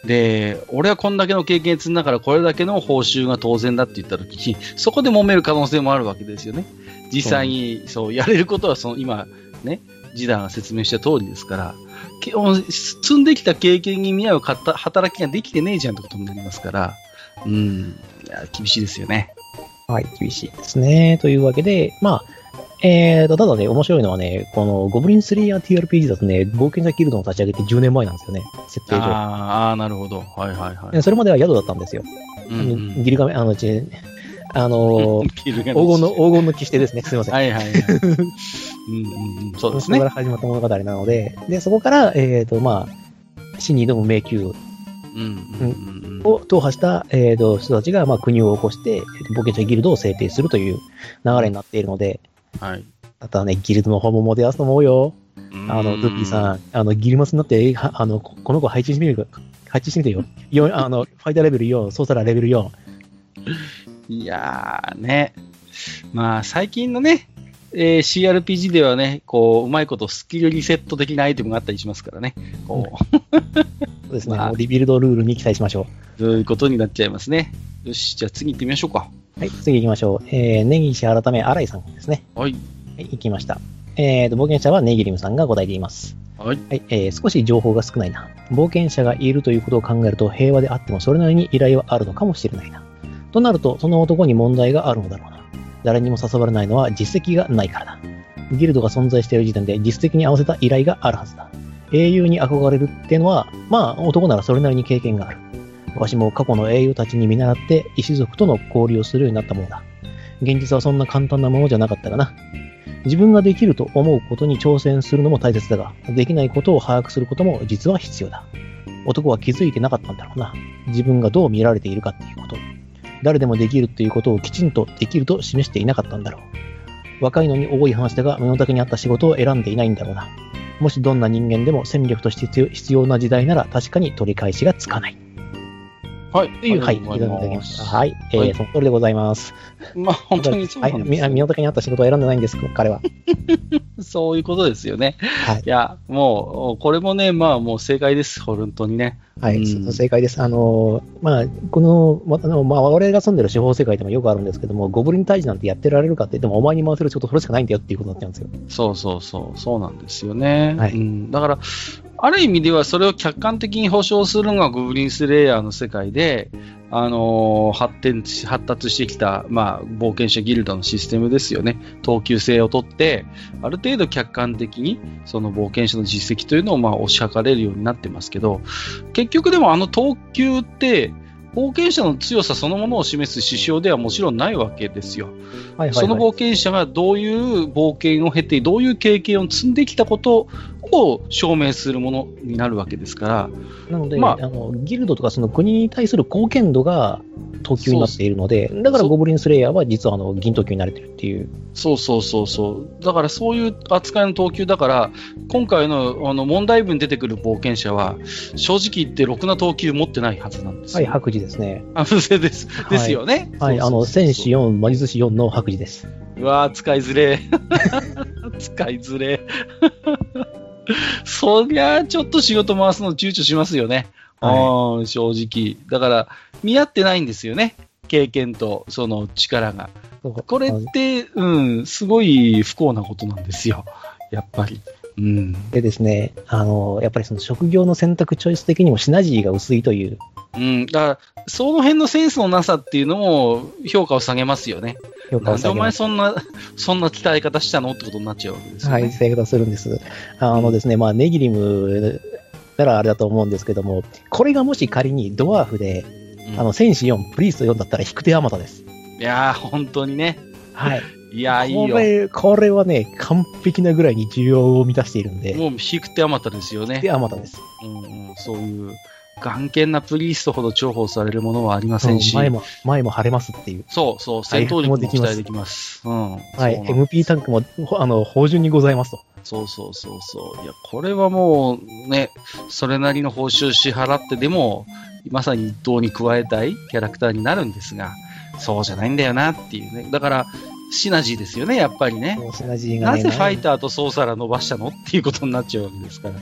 で、俺はこんだけの経験積んだからこれだけの報酬が当然だって言ったときに、そこで揉める可能性もあるわけですよね。実際に、そう、やれることはその今ね、次男が説明した通りですから、積んできた経験に見合う働きができてねえじゃんってことになりますから、うん、いや厳しいですよね。はい、厳しいですね。というわけで、まあ、えーと、ただね、面白いのはね、このゴブリンスレイヤー ティーアールピージー だとね、冒険者ギルドを立ち上げてじゅうねんまえなんですよね、設定上。ああ、なるほど。はいはいはい。それまでは宿だったんですよ。うんうん、ギルガメ、あの、ち、あのー、黄金の、黄金の騎士手ですね。すいません。はいはいはい。うんうん、そうですね。そこから始まった物語なので、で、そこから、えーと、まあ、死に挑む迷宮、うんうんうん、を踏破した、えー、と人たちが、まあ、国を起こして冒険者ギルドを制定するという流れになっているので、はい、あとはねギルドの方ももてあすと思うよ。あのルピーさん、あのギルマスになってあのこの子配置してみる配置してみてよあのファイターレベルよん、ソーサラレベルよん。いやーね、まあ最近のね、えー、シーアールピージー ではね、こう、うまいことスキルリセット的なアイテムがあったりしますからね。こう、うん、そうですね、まあ、リビルドルールに期待しましょう。そういうことになっちゃいますね。よし、じゃあ次行ってみましょうか。はい、次行きましょう。えー、根岸改め新井さんですね。はい。はい、行きました。えーと、冒険者はネギリムさんがご代でいます。はい。はい、えー、少し情報が少ないな。冒険者がいるということを考えると、平和であってもそれなりに依頼はあるのかもしれないな。となると、その男に問題があるのだろうな。誰にも誘われないのは実績がないからだ。ギルドが存在している時点で実績に合わせた依頼があるはずだ。英雄に憧れるってのは、まあ男ならそれなりに経験がある。わしも過去の英雄たちに見習って異種族との交流をするようになったものだ。現実はそんな簡単なものじゃなかったかな。自分ができると思うことに挑戦するのも大切だが、できないことを把握することも実は必要だ。男は気づいてなかったんだろうな。自分がどう見られているかっていうこと。誰でもできるということをきちんとできると示していなかったんだろう。若いのに多い話だが、身の丈に合った仕事を選んでいないんだろうな。もしどんな人間でも戦力として必要な時代なら、確かに取り返しがつかない。はい。という、はい。いただきました。はい。えー、はい、その通りでございます。まあ、本当にそうなんですよ。はい。身の丈に合った仕事を選んでないんです、彼は。そういうことですよね。はい。いや、もう、これもね、まあ、もう正解です。本当にね。はい。うん、正解です。あの、まあ、この、まあ、まあ、我々が住んでる司法世界でもよくあるんですけども、ゴブリン退治なんてやってられるかって言っても、お前に回せる仕事それしかないんだよっていうことになっちゃうんですよ。そうそうそう。そうなんですよね。はい。うん、だから、ある意味ではそれを客観的に保証するのがゴブリンスレイヤーの世界で、あのー、発展し、発達してきた、まあ、冒険者ギルドのシステムですよね。等級制をとって、ある程度客観的に、その冒険者の実績というのを、まあ、推し量れるようになってますけど、結局でもあの等級って、冒険者の強さそのものを示す指標ではもちろんないわけですよ、はいはいはい、その冒険者がどういう冒険を経てどういう経験を積んできたことを証明するものになるわけですからなので、まあ、あのギルドとかその国に対する貢献度が等級になっているのでだからゴブリンスレイヤーは実はあの銀等級になれてるっていうそうそうそうそうだからそういう扱いの等級だから今回 の, あの問題文に出てくる冒険者は正直言ってろくな等級持ってないはずなんですよ、はい、白字ですねあ不正です、はい、ですよねはいあの戦士よん魔術師よんの白字ですうわー使いづれ使いづれそりゃちょっと仕事回すの躊躇しますよね、はい、正直だから見合ってないんですよね経験とその力がこれって、うん、すごい不幸なことなんですよやっぱり、うん、でですねあのやっぱりその職業の選択チョイス的にもシナジーが薄いという、うん、だからその辺のセンスのなさっていうのも評価を下げますよねなんでお前そんなそんな伝え方したのってことになっちゃうわけですよねはい伝え方するんですあのですね、うん、まあネギリムならあれだと思うんですけどもこれがもし仮にドワーフで、うん、あの戦士よんプリーストよんだったら引く手あまたですいやー本当にねはいいやいいよこれはね完璧なぐらいに需要を満たしているんでもう引く手あまたですよね引く手あまたです、うん、そういう眼見なプリーストほど重宝されるものはありませんし、うん、前も前も晴れますっていうそうそう戦闘力も期待できます、うん、はい エムピー タンクもあの芳醇にございますとそうそうそうそういやこれはもうねそれなりの報酬支払ってでもまさに一等に加えたいキャラクターになるんですがそうじゃないんだよなっていうねだからシナジーですよねやっぱりねシナジーがねなぜファイターとソーサラ伸ばしたのっていうことになっちゃうわけですから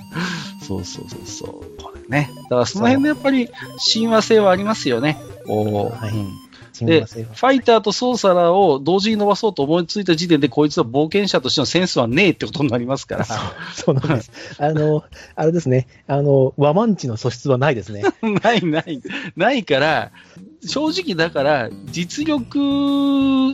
そうそうそうそうこれねだからその辺のやっぱり親和性はありますよねお、はいうん、で、ファイターとソーサラーを同時に伸ばそうと思いついた時点で、こいつは冒険者としてのセンスはねえってことになりますから。そうなんです。あの、あれですね、あの、ワマンチの素質はないですね。ないない。ないから、正直だから、実力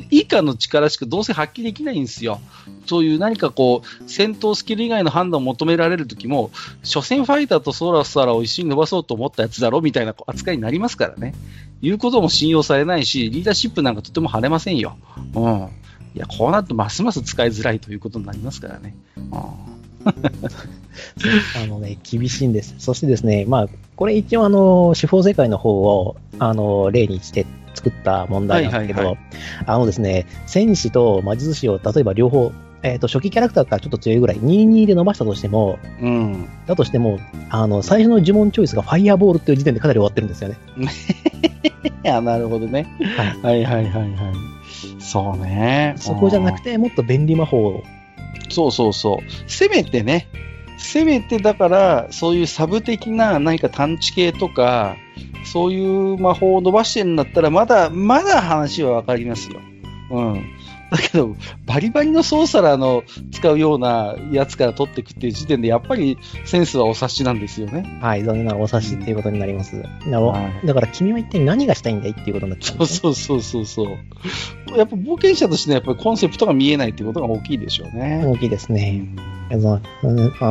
以下の力しかどうせ発揮できないんですよ。そういう何かこう、戦闘スキル以外の判断を求められるときも、所詮ファイターとソーラーサラーを一緒に伸ばそうと思ったやつだろみたいな扱いになりますからね。言うことも信用されないし、リーダーシップなんかとても張れませんよ。うん。いや、こうなるとますます使いづらいということになりますからね。うん。あのね、厳しいんです。そしてですね、まあ、これ一応あの、司法世界の方を、あの、例にして作った問題なんですけど、はいはいはい、あのですね、戦士と魔術師を例えば両方、えっと、初期キャラクターからちょっと強いぐらい、にたいにで伸ばしたとしても、うん、だとしても、あの、最初の呪文チョイスがファイアボールっていう時点でかなり終わってるんですよね。あ、なるほどね。はい、はいはいはいはい。そうね。そこじゃなくて、もっと便利魔法を。そうそうそう。せめてね、せめてだから、そういうサブ的な何か探知系とか、そういう魔法を伸ばしてるんだったら、まだ、まだ話はわかりますよ。うん。だけどバリバリのソーサラーの使うようなやつから取っていくっていう時点でやっぱりセンスはお察しなんですよね。はい、残念ながらお察しっていうことになります、うん、だ, だから君は一体何がしたいんだいっていうことになっちゃう、ね、そうそうそうそう。やっぱ冒険者としてのやっぱりコンセプトが見えないっていうことが大きいでしょうね。大きいですね、うん、あ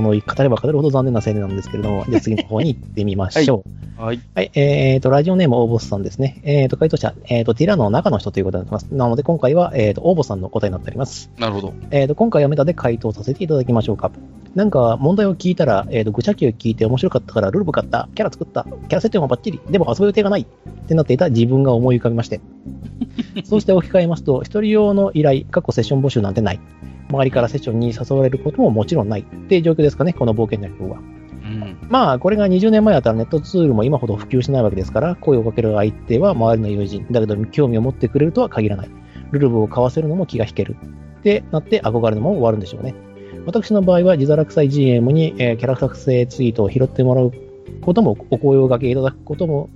の語れば語るほど残念な青年なんですけれども、じゃあ次の方に行ってみましょう。はい、はいはい。えーとラジオネーム大ボスさんですね。えーと回答者、えーとティラノの中の人ということになってます。なので今回は、えーと大ボスさんの答えになっております。なるほど。えーと今回はメタで回答させていただきましょうか。なんか問題を聞いたら、えーと愚者級聞いて面白かったからルール買った、キャラ作った、キャラ設定もバッチリ、でも遊ぶ予定がないってなっていた自分が思い浮かびましてそうして置き換えますと、一人用の依頼過去セッション募集なんてない、周りからセッションに誘われることももちろんないっていう状況ですかね、この冒険者君は。うん、まあこれがにじゅうねんまえだったらネットツールも今ほど普及しないわけですから、声をかける相手は周りの友人だけど、興味を持ってくれるとは限らない、ルルブを買わせるのも気が引けるってなって憧れのも終わるんでしょうね。私の場合は自堕落祭 ジーエム に、えー、キャラ作成ツイートを拾ってもらうこともお声を掛けいただくことも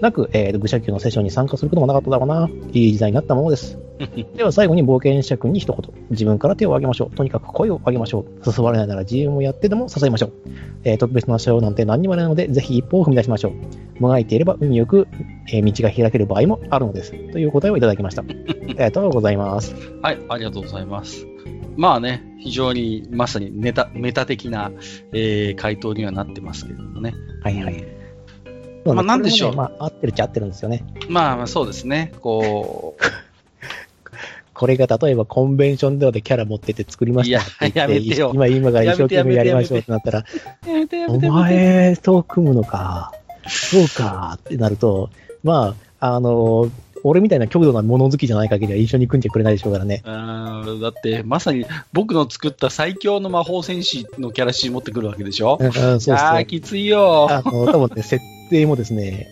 なく、えー、愚者級のセッションに参加することもなかっただろうな。いい時代になったものですでは最後に冒険者君に一言、自分から手を挙げましょう、とにかく声を上げましょう、誘われないなら ジーエム をやってでも誘いましょう、えー、特別な賞なんて何にもないので、ぜひ一歩を踏み出しましょう、もがいていれば運よく、えー、道が開ける場合もあるのです、という答えをいただきましたありがとうございます。はい、ありがとうございます。まあね、非常にまさにネタメタ的な、えー、回答にはなってますけれどもね。はいはい。まあ、なんでしょう、まあ、合ってるっちゃ合ってるんですよね。まあ、まあそうですね。こうこれが例えばコンベンションではキャラ持ってて作りましたって言って、いや、やめてよ、今今が一生懸命やりましょうってなったら、お前と組むのか、そうかってなると、まああの俺みたいな極度な物好きじゃない限りは一緒に組んでくれないでしょうからね。あ、だってまさに僕の作った最強の魔法戦士のキャラシー持ってくるわけでしょ。あ、そうですね。あ、きついよ。あの多分ね、設定もですね、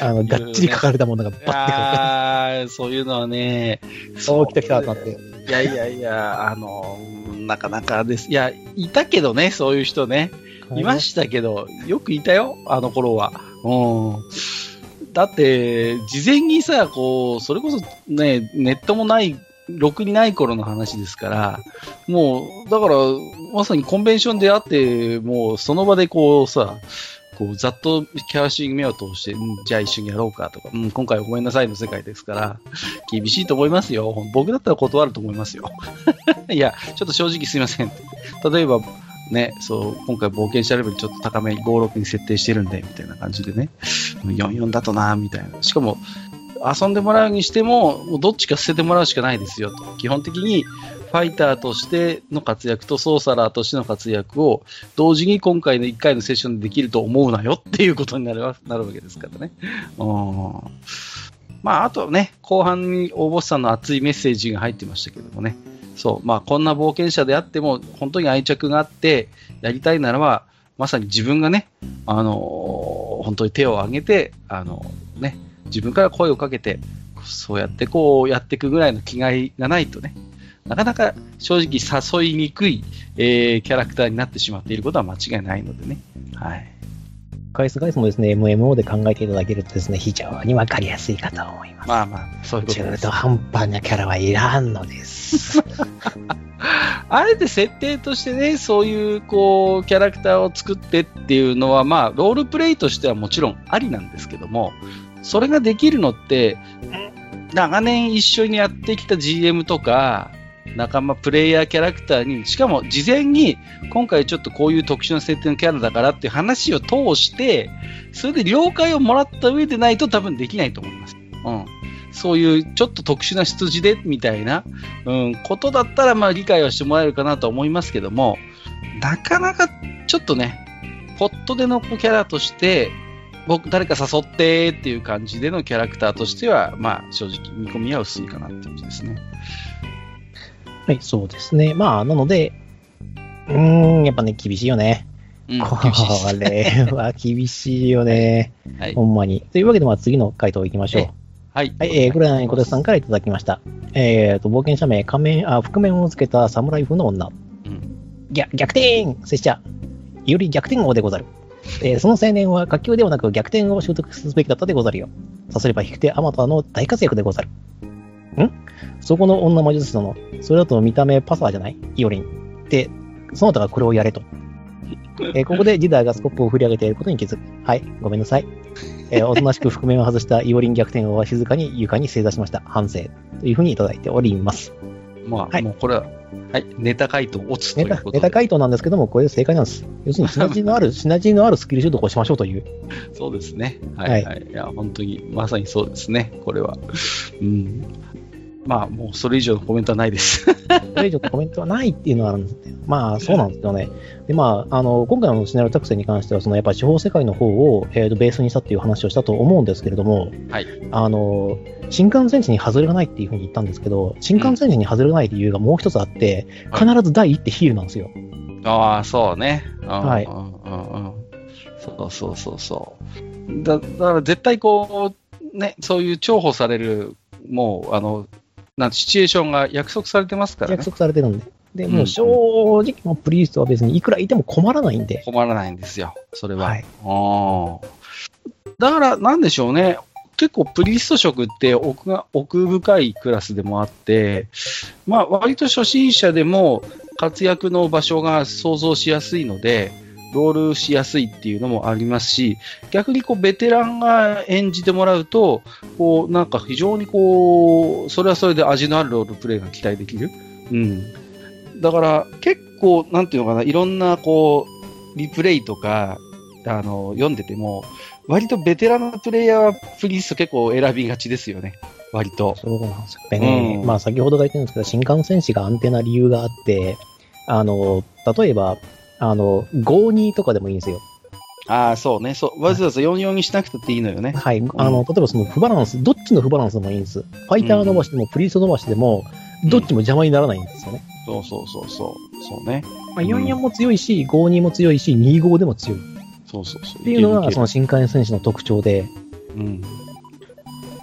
あのがっちり書かれたものがバッてくる。ああ、そういうのはね、そうきたきたなって。いやいやいや、あのなかなかです。いや、いたけどね、そういう人ね、いましたけど、よくいたよ、あの頃は。うん。だって事前にさ、こうそれこそね、ネットもない、ろくにない頃の話ですから、もうだからまさにコンベンションであって、もうその場でこうさ、こうざっとキャラシー目を通して、うん、じゃあ一緒にやろうかとか、うん、今回はごめんなさいの世界ですから、厳しいと思いますよ。僕だったら断ると思いますよいや、ちょっと正直すいませんって、例えばね、そう今回冒険者レベルちょっと高めにご、ろくに設定してるんでみたいな感じでね、よんじゅうよんだとなみたいな、しかも遊んでもらうにしても、もうどっちか捨ててもらうしかないですよと。基本的にファイターとしての活躍とソーサラーとしての活躍を同時に今回のいっかいのセッションでできると思うなよっていうことになるわ、なるわけですからね。うん、まああとね、後半に大ボスさんの熱いメッセージが入ってましたけどもね。そう、まあ、こんな冒険者であっても本当に愛着があってやりたいならば、まさに自分がね、あのー、本当に手を挙げて、あのーね、自分から声をかけて、そうやってこうやっていくぐらいの気概がないとね、なかなか正直誘いにくい、えー、キャラクターになってしまっていることは間違いないのでね。はい。回数回そのですね エムエムオー で考えていただけるとですね、非常にわかりやすいかと思います。まあまあそういうことです。中途半端なキャラはいらんのです。あれで設定としてね、そういうこうキャラクターを作ってっていうのは、まあロールプレイとしてはもちろんありなんですけども、それができるのって長年一緒にやってきた ジーエム とか仲間プレイヤーキャラクターに、しかも事前に今回ちょっとこういう特殊な設定のキャラだからっていう話を通して、それで了解をもらった上でないと多分できないと思います。うん、そういうちょっと特殊な出自でみたいな、うん、ことだったらまあ理解はしてもらえるかなと思いますけども、なかなかちょっとねポットでのキャラとして僕誰か誘ってっていう感じでのキャラクターとしては、まあ正直見込みは薄いかなって感じですね。はい、そうですね。まあなので、うーんやっぱね厳しいよね。うん、これは厳しいよね。はい、ほんまに。というわけでまあ次の回答いきましょう。はい。はい、えー、グランコテさんからいただきました。えーと冒険者名仮面あ覆面をつけた侍風の女。うん、ぎゃ逆転拙者より逆転王でござる。えー、その青年は滑級ではなく逆転を習得すべきだったでござるよ。さすれば引く手あまたの大活躍でござる。んそこの女魔術師殿、それだと見た目パサーじゃないイオリン。で、その他がこれをやれと。えー、ここでジダーがスコップを振り上げていることに気づく。はい、ごめんなさい。えー、おとなしく覆面を外したイオリン逆転王は静かに床に正座しました。反省。というふうにいただいております。まあ、はい、もうこれは、はい、ネタ回答を落ちということで。ネタ、ネタ回答なんですけども、これで正解なんです。要するにシナジーのある、シナジーのあるスキル習得をしましょうという。そうですね。はい、はい。いや、本当に、まさにそうですね。これは。うん。まあ、もうそれ以上のコメントはないです。それ以上のコメントはないっていうのはあるんですね。まあ、そうなんですよね。で、まあ、あの、今回のシナリオ作成に関しては、その、やっぱり地方世界の方を、えーと、ベースにしたっていう話をしたと思うんですけれども、はい。あの、新幹線地に外れがないっていうふうに言ったんですけど、新幹線地に外れがない理由がもう一つあって、うん、必ずだいいってヒールなんですよ。ああ、そうね。はい。そうそうそうそう。だ、だから絶対こう、ね、そういう重宝される、もう、あの、なんてシチュエーションが約束されてますからね。約束されてるんで。で、もう正直、うん、プリーストは別にいくらいても困らないんで。困らないんですよ、それは。はい、あだから、なんでしょうね。結構プリースト色って奥が、奥深いクラスでもあって、まあ、割と初心者でも活躍の場所が想像しやすいので、ロールしやすいっていうのもありますし、逆にこうベテランが演じてもらうと、こうなんか非常にこうそれはそれで味のあるロールプレイが期待できる。うん。だから結構なんていうのかな、いろんなこうリプレイとかあの読んでても、割とベテランのプレイヤーはプリースト結構選びがちですよね。割と。そうなんですよね。うん、まあ先ほどから言ってるんですけど、新幹線士が安定な理由があって、あの例えば。あの、ごたいにとかでもいいんですよ。ああ、そうね。そう。わざわざよんたいよんにしなくたっていいのよね。はい。うん、あの、例えばその不バランス、どっちの不バランスでもいいんです。ファイター伸ばしても、うん、プリースト伸ばしても、どっちも邪魔にならないんですよね。うん、そうそうそうそう。そうね。まあ、よんたいよんも強いし、ごたいにも強いし、にたいごでも強い。そうそうそう。っていうのが、その新幹線士の特徴で。うん。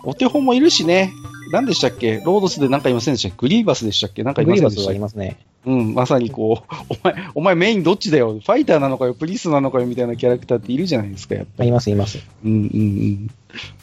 お手本もいるしね。何でしたっけ？ロードスで何かいませんでしたっけ？グリーバスでしたっけ？なんかいませんでしたっけ？グリーバスはありますね。うん、まさにこう、お前、お前メインどっちだよ？ファイターなのかよ？プリースなのかよ？みたいなキャラクターっているじゃないですか、やっぱり。います、います。うんうん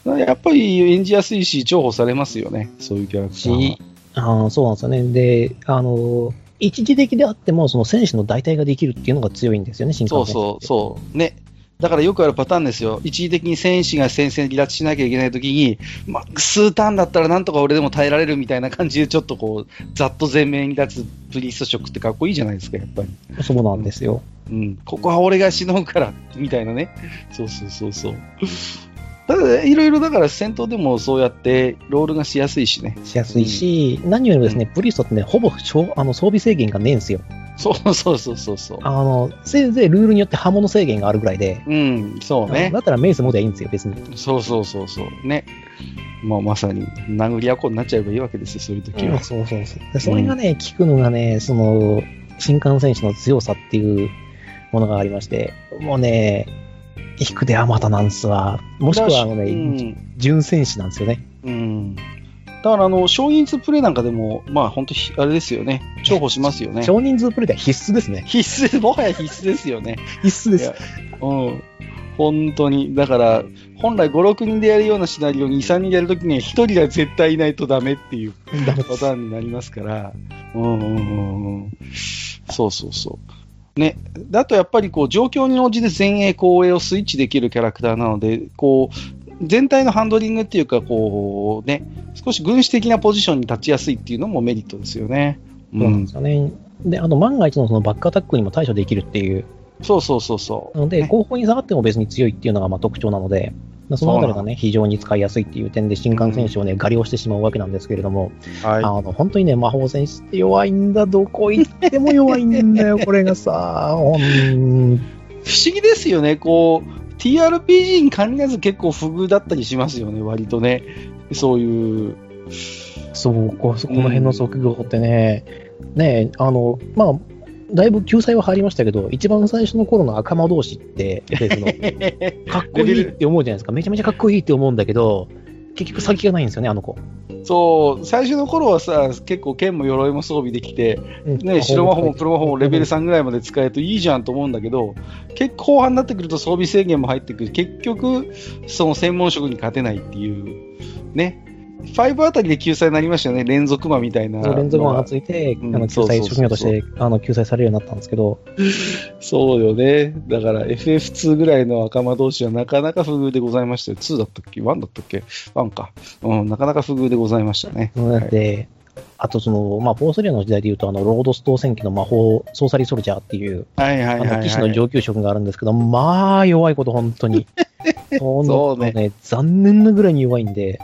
うん。やっぱり演じやすいし、重宝されますよね、そういうキャラクター。ああ、そうなんですよね。で、あの、一時的であっても、その選手の代替ができるっていうのが強いんですよね、新幹線。そうそう、そう。ね。だからよくあるパターンですよ。一時的に戦士が戦線離脱しなきゃいけないときに、まあ、数ターンだったらなんとか俺でも耐えられるみたいな感じで、ちょっとこう、ざっと前面に立つプリースト色ってかっこいいじゃないですか、やっぱり。そうなんですよ。うん。ここは俺がしのぐから、みたいなね。そうそうそうそう。ただ、いろいろだから戦闘でもそうやって、ロールがしやすいしね。しやすいし、うん、何よりもですね、うん、プリーストってね、ほぼあの装備制限がねえんですよ。そうそうそうそうそう。あの、せいぜいルールによって刃物制限があるぐらいで。うん、そうね。だったらメイスもでいいんですよ、別に。そうそうそうそう。ね。まあ、まさに、殴り合う子になっちゃえばいいわけですよ、そういう時は。うん、そうそうそう。それがね、うん、聞くのがね、その、新幹線士の強さっていうものがありまして、もうね、引く手あまたなんですわ。もしくは、あのね、うん、純戦士なんですよね。うん。だからあの少人数プレイなんかでもまあ本当あれですよね、重宝しますよね。少人数プレイでは必須ですね。必須、もはや必須ですよね。必須です。うん、本当に。だから本来ごろくにんでやるようなシナリオににさんにんでやるときにはひとりが絶対いないとダメっていうパターンになりますからうんうんうんうんそうそうそうね。だとやっぱりこう状況に応じて前衛後衛をスイッチできるキャラクターなので、こう全体のハンドリングっていうかこうね、少し軍師的なポジションに立ちやすいっていうのもメリットですよね。うん、そうなんですよね。で、あの万が一のそのバックアタックにも対処できるっていう。そうそうそうそう。なので後方に下がっても別に強いっていうのがまあ特徴なので、そのあたりがね非常に使いやすいっていう点で新幹線手をね、うん、狩りをしてしまうわけなんですけれども、はい、あの本当にね魔法戦士って弱いんだ、どこ行っても弱いんだよこれがさ、うん、不思議ですよねこう。ティーアールピージー に限らず結構不遇だったりしますよね、割とね。そういう。そう、こ、そこの辺の職業ってね、うん、ね、あの、まあ、だいぶ救済は入りましたけど、一番最初の頃の赤魔道士って、かっこいいって思うじゃないですか。めちゃめちゃかっこいいって思うんだけど、結局先がないんですよね、あの子。そう、最初の頃はさ、結構剣も鎧も装備できて、うんね、白魔法もプロ魔法もレベルさんぐらいまで使えるといいじゃんと思うんだけど、結構後半になってくると装備制限も入ってくる、結局その専門職に勝てないっていうね。ごあたりで救済になりましたよね、連続魔みたいな。連続魔がついて、うん、あの救済職業としてあの救済されるようになったんですけど。そうよね。だから エフエフツー ぐらいの赤魔同士はなかなか不遇でございましたよ。ツーだったっけ ?ワン だったっけ ?ワン か。うん、なかなか不遇でございましたね。だって、はい、あとその、まあ、フォースリアの時代でいうと、あの、ロードス当選機の魔法、ソーサリーソルジャーっていう、はいはいはいはい、あの騎士の上級職があるんですけど、まあ、弱いこと、本当に。そうね。残念なぐらいに弱いんで。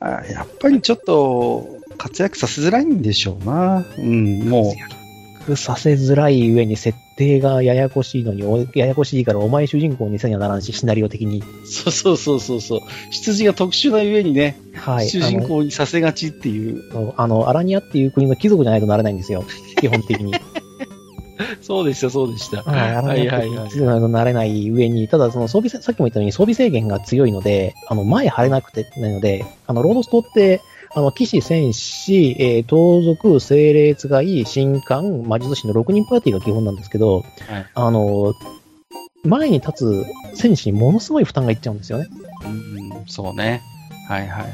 あ、やっぱりちょっと活躍させづらいんでしょうな、うん、もう活躍させづらい上に設定がややこしいのに、ややこしいからお前主人公にせにはならんし、シナリオ的にそうそうそうそうそう、出自が特殊な上にね、はい、主人公にさせがちっていうあの、あのアラニアっていう国の貴族じゃないとなれないんですよ基本的にそうでしたそうでした、はいはいはいはい、慣れない上に、ただその装備、さっきも言ったように装備制限が強いので、あの前張れなくてないので、あのロードストってあの騎士、戦士、えー、盗賊、精霊使い、神官、魔術師のろくにんパーティーが基本なんですけど、はい、あの前に立つ戦士にものすごい負担がいっちゃうんですよね。うん、そうね、はいはいはい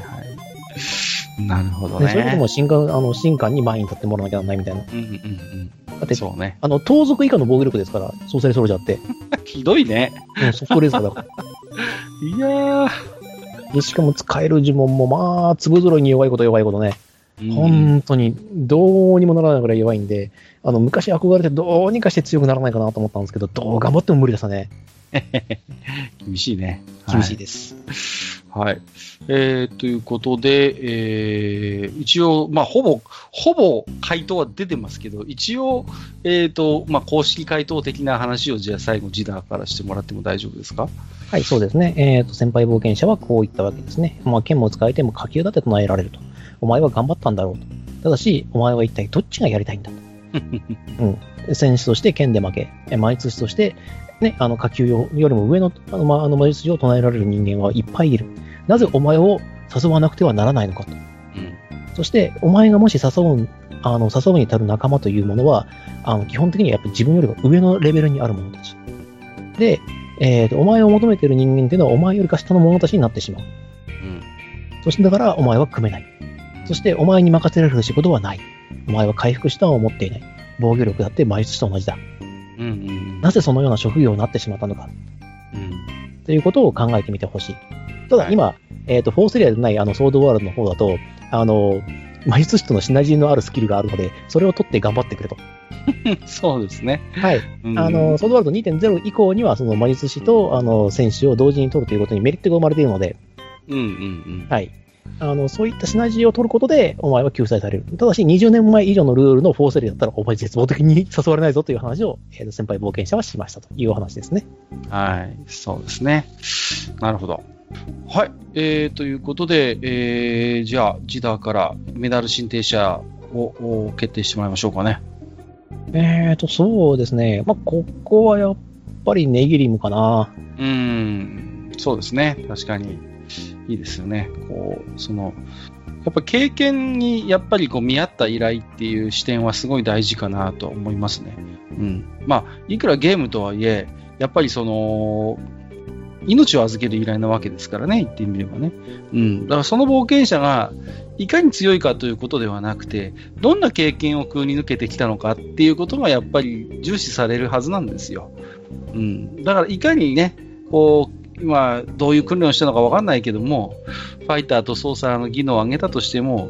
なるほどね。それでも神官、あの神官に前に立ってもらわなきゃならないみたいな。うんうんうん。だってそうね。あの盗賊以下の防御力ですから、ソーサリーソルジャーって。ひどいね。もうソフトレーザーだから。いやー。でしかも使える呪文もまあ粒揃いに弱いこと弱いことね。うん、本当にどうにもならないぐらい弱いんで、あの昔憧れてどうにかして強くならないかなと思ったんですけど、どう頑張っても無理でしたね。厳しいね。厳しいです。はい。はいえー、ということで、えー、一応、まあ、ほぼ、ほぼ回答は出てますけど、一応、えーとまあ、公式回答的な話を、じゃあ最後、ジダーからしてもらっても大丈夫ですか？はい、そうですね。えーと、先輩冒険者はこういったわけですね。まあ、剣も使えても火球だって唱えられると。お前は頑張ったんだろうと。ただし、お前は一体どっちがやりたいんだと。うん、戦士として剣で負け、魔術師として、ね、あの火球よりも上のあの、まあ、あの魔術師を唱えられる人間はいっぱいいる。なぜお前を誘わなくてはならないのかと、うん、そしてお前がもし誘う、あの誘うに足る仲間というものはあの基本的にはやっぱり自分よりも上のレベルにある者たちで、えーと、お前を求めている人間というのはお前よりか下の者たちになってしまう、うん、そしてだからお前は組めない、そしてお前に任せられる仕事はない、お前は回復したとは持っていない、防御力だって魔術師と同じだ、うんうん、なぜそのような職業になってしまったのか、うん、ということを考えてみてほしい。ただ今、はい、えー、とフォースエリアでないあのソードワールドの方だとあの魔術師とのシナジーのあるスキルがあるのでそれを取って頑張ってくれとそうですね、はい、うん、あのソードワールド にてんゼロ 以降にはその魔術師とあの戦士を同時に取るということにメリットが生まれているので、うんうんうん、はい、あのそういったシナジーを取ることでお前は救済される。ただしにじゅうねんまえ以上のルールのフォースエリアだったらお前絶望的に誘われないぞという話を、えー、先輩冒険者はしましたというお話ですね。はい、そうですね、なるほど。はい、えー、ということで、えー、じゃあジダーからメダル進呈者を決定してもらいましょうかね。えーとそうですね、まあ、ここはやっぱりネギリムかな。うーん、そうですね、確かにいいですよね。こうそのやっぱ経験にやっぱりこう見合った依頼っていう視点はすごい大事かなと思いますね。ううん、まあいくらゲームとはいえやっぱりその命を預ける依頼なわけですからね、言ってみればね、うん、だからその冒険者がいかに強いかということではなくて、どんな経験をくぐり抜けてきたのかっていうことがやっぱり重視されるはずなんですよ、うん、だからいかにねこう今どういう訓練をしたのか分かんないけども、ファイターと操作の技能を上げたとしても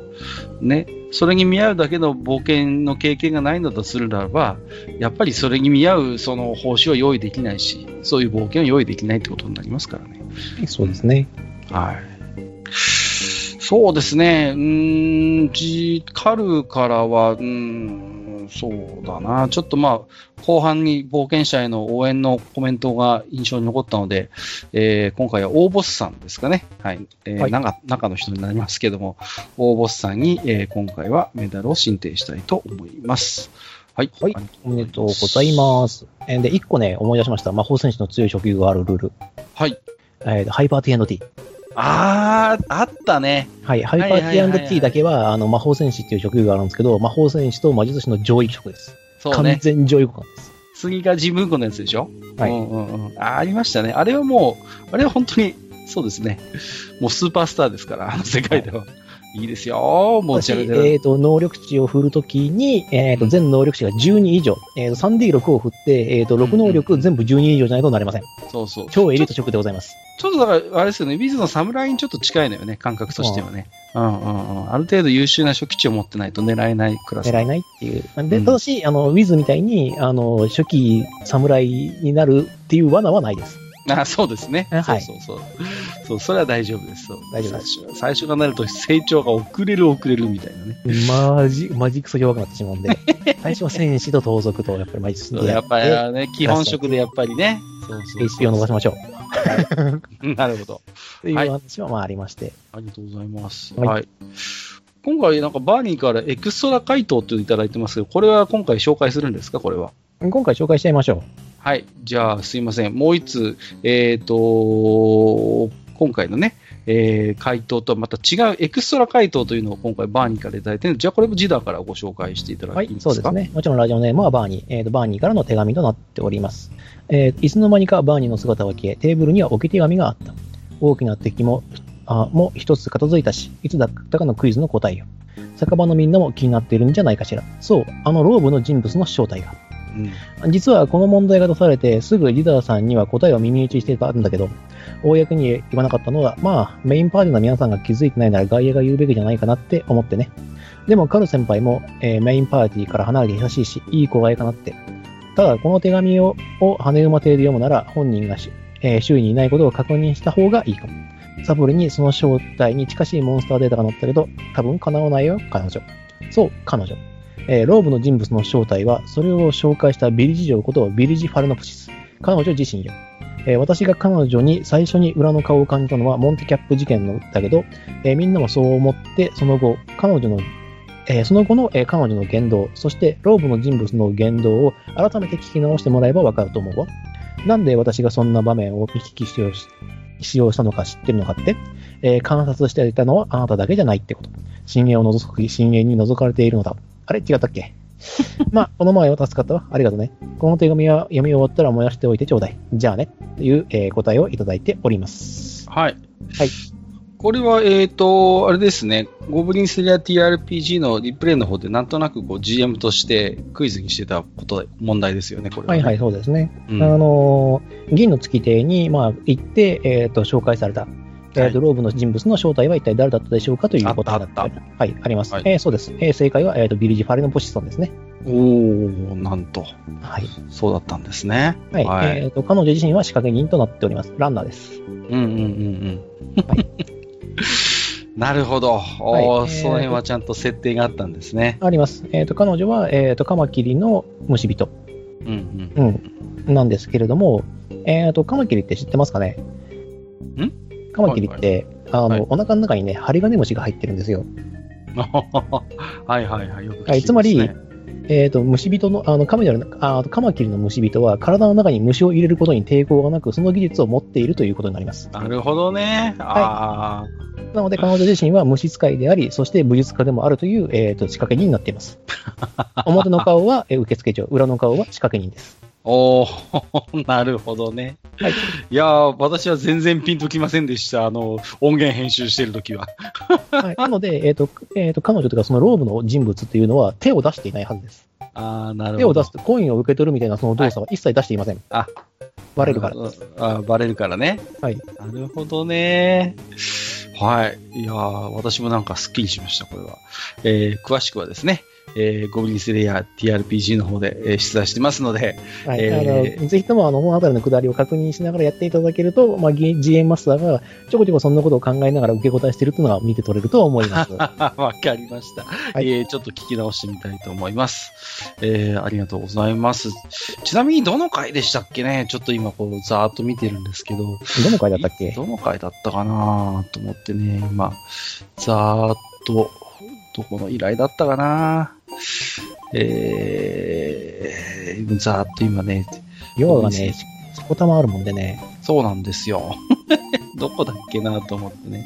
ね、それに見合うだけの冒険の経験がないのだとするならば、やっぱりそれに見合うその報酬は用意できないし、そういう冒険を用意できないってことになりますからね。そうですね、はい。そうですね、うーん、ジカルからはうーんそうだな、ちょっとまあ後半に冒険者への応援のコメントが印象に残ったので、えー、今回は大ボスさんですかね、はい、えーはい、中, 中の人になりますけども、大ボスさんに、えー、今回はメダルを進呈したいと思います。はい、はい、おめでとうございます。でいっこね思い出しました、魔法戦士の強い初級があるルール、はい、えー、ハイパー ティーアンドティー、あー、あったね。はい、ハイパー ティーアンドティー だけは、あの、魔法戦士っていう職業があるんですけど、魔法戦士と魔術師の上位職です。そうね。完全上位互換です。次がジムーコのやつでしょ？はい。うんうんうん。あ、ありましたね。あれはもう、あれは本当に、そうですね。もうスーパースターですから、あの世界では。はい、いいですよ。もうちゃうで。えっ、ー、と、能力値を振るときに、えっ、ー、と、全能力値がじゅうに以上、えっ、ー、と、スリーディーシックス を振って、えっ、ー、と、ろく能力全部じゅうに以上じゃないとなりません。そうそう。超エリート職でございます。ちょっとだから、あれですよね、ウィズの侍にちょっと近いのよね、感覚としてはね。うんうんうん。ある程度優秀な初期値を持ってないと狙えないクラス。狙えないっていう。で、ただし、うん、あの、ウィズみたいに、あの、初期侍になるっていう罠はないです。あ、そうですね。はい。そうそうそう。そう、それは大丈夫です。そう。大丈夫です。最初、最初がなると成長が遅れる遅れるみたいなね。マジ、マジクソ弱くなってしまうんで。最初は戦士と盗賊と、やっぱりマジクソ。やっぱりね、基本職でやっぱりね。そうそうそう。エイチピー を伸ばしましょう。なるほど。という話はまあありまして、はい。ありがとうございます。はい。はい、今回なんかバーニーからエクストラ回答というのをいただいてますけど、これは今回紹介するんですか？これは。今回紹介しちゃいましょう。はい。じゃあすいません。もう一つ、えっと、今回のね、えー、回答とはまた違うエクストラ回答というのを今回バーニーからいただいているので、じゃあこれもジダーからご紹介していただきますか。はい、そうですね。もちろんラジオネームはバーニー、えーと、バーニーからの手紙となっております。えー、いつの間にかバーニーの姿は消え、テーブルには置き手紙があった。大きな敵も、あ、もう一つ片付いたし、いつだったかのクイズの答えを。酒場のみんなも気になっているんじゃないかしら。そう、あのローブの人物の正体が。うん、実はこの問題が出されてすぐリーダーさんには答えを耳打ちしてたんだけど、公に言わなかったのは、まあメインパーティーの皆さんが気づいてないなら外野が言うべきじゃないかなって思ってね。でもカル先輩も、えー、メインパーティーから離れて優しいしいい子がいいかなって。ただこの手紙を跳ね馬邸で読むなら本人がし、えー、周囲にいないことを確認した方がいいかも。サプリにその正体に近しいモンスターデータが載ったけど多分叶わないよ彼女。そう彼女、えー、ローブの人物の正体は、それを紹介したビリジ嬢ことビリジ・ファルノプシス。彼女自身よ。えー、私が彼女に最初に裏の顔を感じたのはモンテキャップ事件のだけど、えー、みんなもそう思って、その後、彼女の、えー、その後の、えー、彼女の言動、そしてローブの人物の言動を改めて聞き直してもらえばわかると思うわ。なんで私がそんな場面を見聞きしようし、使用したのか知ってるのかって、えー、観察していたのはあなただけじゃないってこと。深淵を覗く、深淵に覗かれているのだ。あれ違ったっけまあ、この前は助かったわ。ありがとうね。この手紙は読み終わったら燃やしておいてちょうだい。じゃあね。という、えー、答えをいただいております。はい。はい。これは、えっと、あれですね。ゴブリンスレア ティーアールピージー のリプレイの方でなんとなくこう ジーエム としてクイズにしてたこと問題ですよね、これはね。はいはい、そうですね。うん、あのー、銀の月亭に、まあ、行って、えっと、紹介された。はい、ローブの人物の正体は一体誰だったでしょうかということだった。あった。はい、あります。はい、えー、そうです。えー、正解は、えーと、ビリジ・ファレノポシスさんですね。おー、なんと。はい。そうだったんですね。はい。はい、えーと、彼女自身は仕掛け人となっております。ランナーです。うんうんうんうん。はい、なるほど。おー、はい、えー、その辺はちゃんと設定があったんですね。あります。えーと、彼女は、えーと、カマキリの虫人。うんうん。うん。なんですけれども、えーと、カマキリって知ってますかね？ん？カマキリって、はいはい、あの、はい、お腹の中にね、ハリガネムシが入ってるんですよ。はいはいはい。よく聞きますね。はい、つまり、えっと、虫人の、あの、カメラの、あ、カマキリの虫人は、体の中に虫を入れることに抵抗がなく、その技術を持っているということになります。なるほどね。はい。ああ。なので彼女自身は虫使いであり、そして武術家でもあるという、えー、と仕掛け人になっています。表の顔は受付嬢、裏の顔は仕掛け人です。おー、なるほどね、はい、いや私は全然ピンときませんでした、あの音源編集しているときは。、はい、なので、えーとえー、と彼女というかそのローブの人物というのは手を出していないはずです。あ、なるほど。手を出すとコインを受け取るみたいなその動作は一切出していません、はい、あ、バレるからです。あ、バレるからね、はい、なるほどね、はい、いや私もなんかすっきりしました、これは。えー、詳しくはですね、えー、ゴブリンスレイヤー ティーアールピージー の方で、えー、出題してますので、はい、えー、あのぜひともあのこの辺りのくだりを確認しながらやっていただけると、まあ、ジーエム マスターがちょこちょこそんなことを考えながら受け答えしているというのは見て取れると思います。わかりました、はい、えー、ちょっと聞き直してみたいと思います。えー、ありがとうございます。ちなみにどの回でしたっけね、ちょっと今こうざーっと見てるんですけど、どの回だったっけ、どの回だったかなと思ってね、今ざーっとどこの依頼だったかな、えー、ざーっと今ね、要はね、しこたまあるもんでね。そうなんですよ。どこだっけなと思ってね。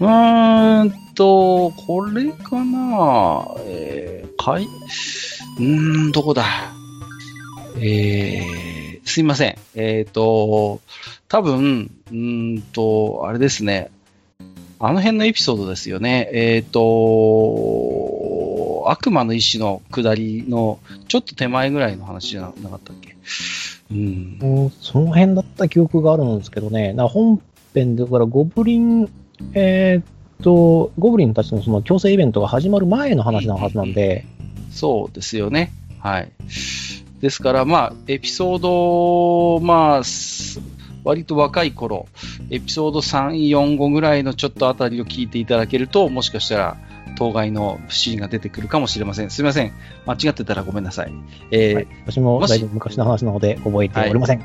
うーんと、これかな、えー、かい、うーん、どこだ、えー、すいません。えっと、多分、うーんと、あれですね。あの辺のエピソードですよね。えっと、悪魔の意志の下りのちょっと手前ぐらいの話じゃなかったっけ、うん、うん、その辺だった記憶があるんですけどね。な、本編だからゴブリン、えっと、ゴブリンたちのその強制イベントが始まる前の話なはずなんで。そうですよね。はい。ですから、まあ、エピソード、まあ、割と若い頃、エピソードさん、よん、ごぐらいのちょっとあたりを聞いていただけると、もしかしたら当該のシーンが出てくるかもしれません。すみません、間違ってたらごめんなさい。えーはい、私もだいぶ昔の話なので覚えておりません。は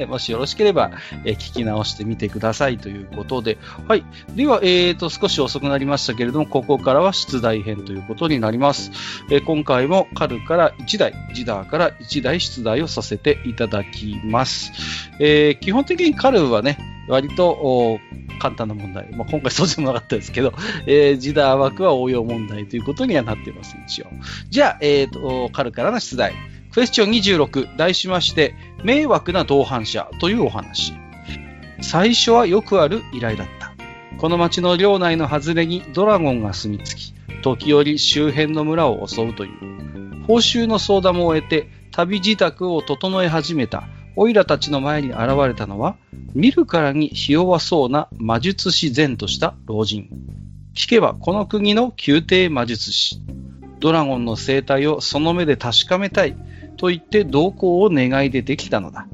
い、もしよろしければ、えー、聞き直してみてくださいということで、はい、では、えーと、少し遅くなりましたけれども、ここからは出題編ということになります。えー、今回もカルからいちだい、ジダーからいちだい出題をさせていただきます。えー、基本的にカルはね、割と簡単な問題、まあ、今回そうでもなかったですけど、えー、ジダー枠は応用問題ということにはなっています、一応。じゃあ、えーと、カルからの出題。クエスチョンにじゅうろく、題しまして、迷惑な同伴者というお話。最初はよくある依頼だった。この町の領内の外れにドラゴンが住み着き、時折周辺の村を襲うという。報酬の相談も終えて、旅自宅を整え始めたオイラたちの前に現れたのは、見るからにひ弱そうな魔術師前とした老人。聞けばこの国の宮廷魔術師。ドラゴンの生態をその目で確かめたいと言って同行を願い出てきたのだ。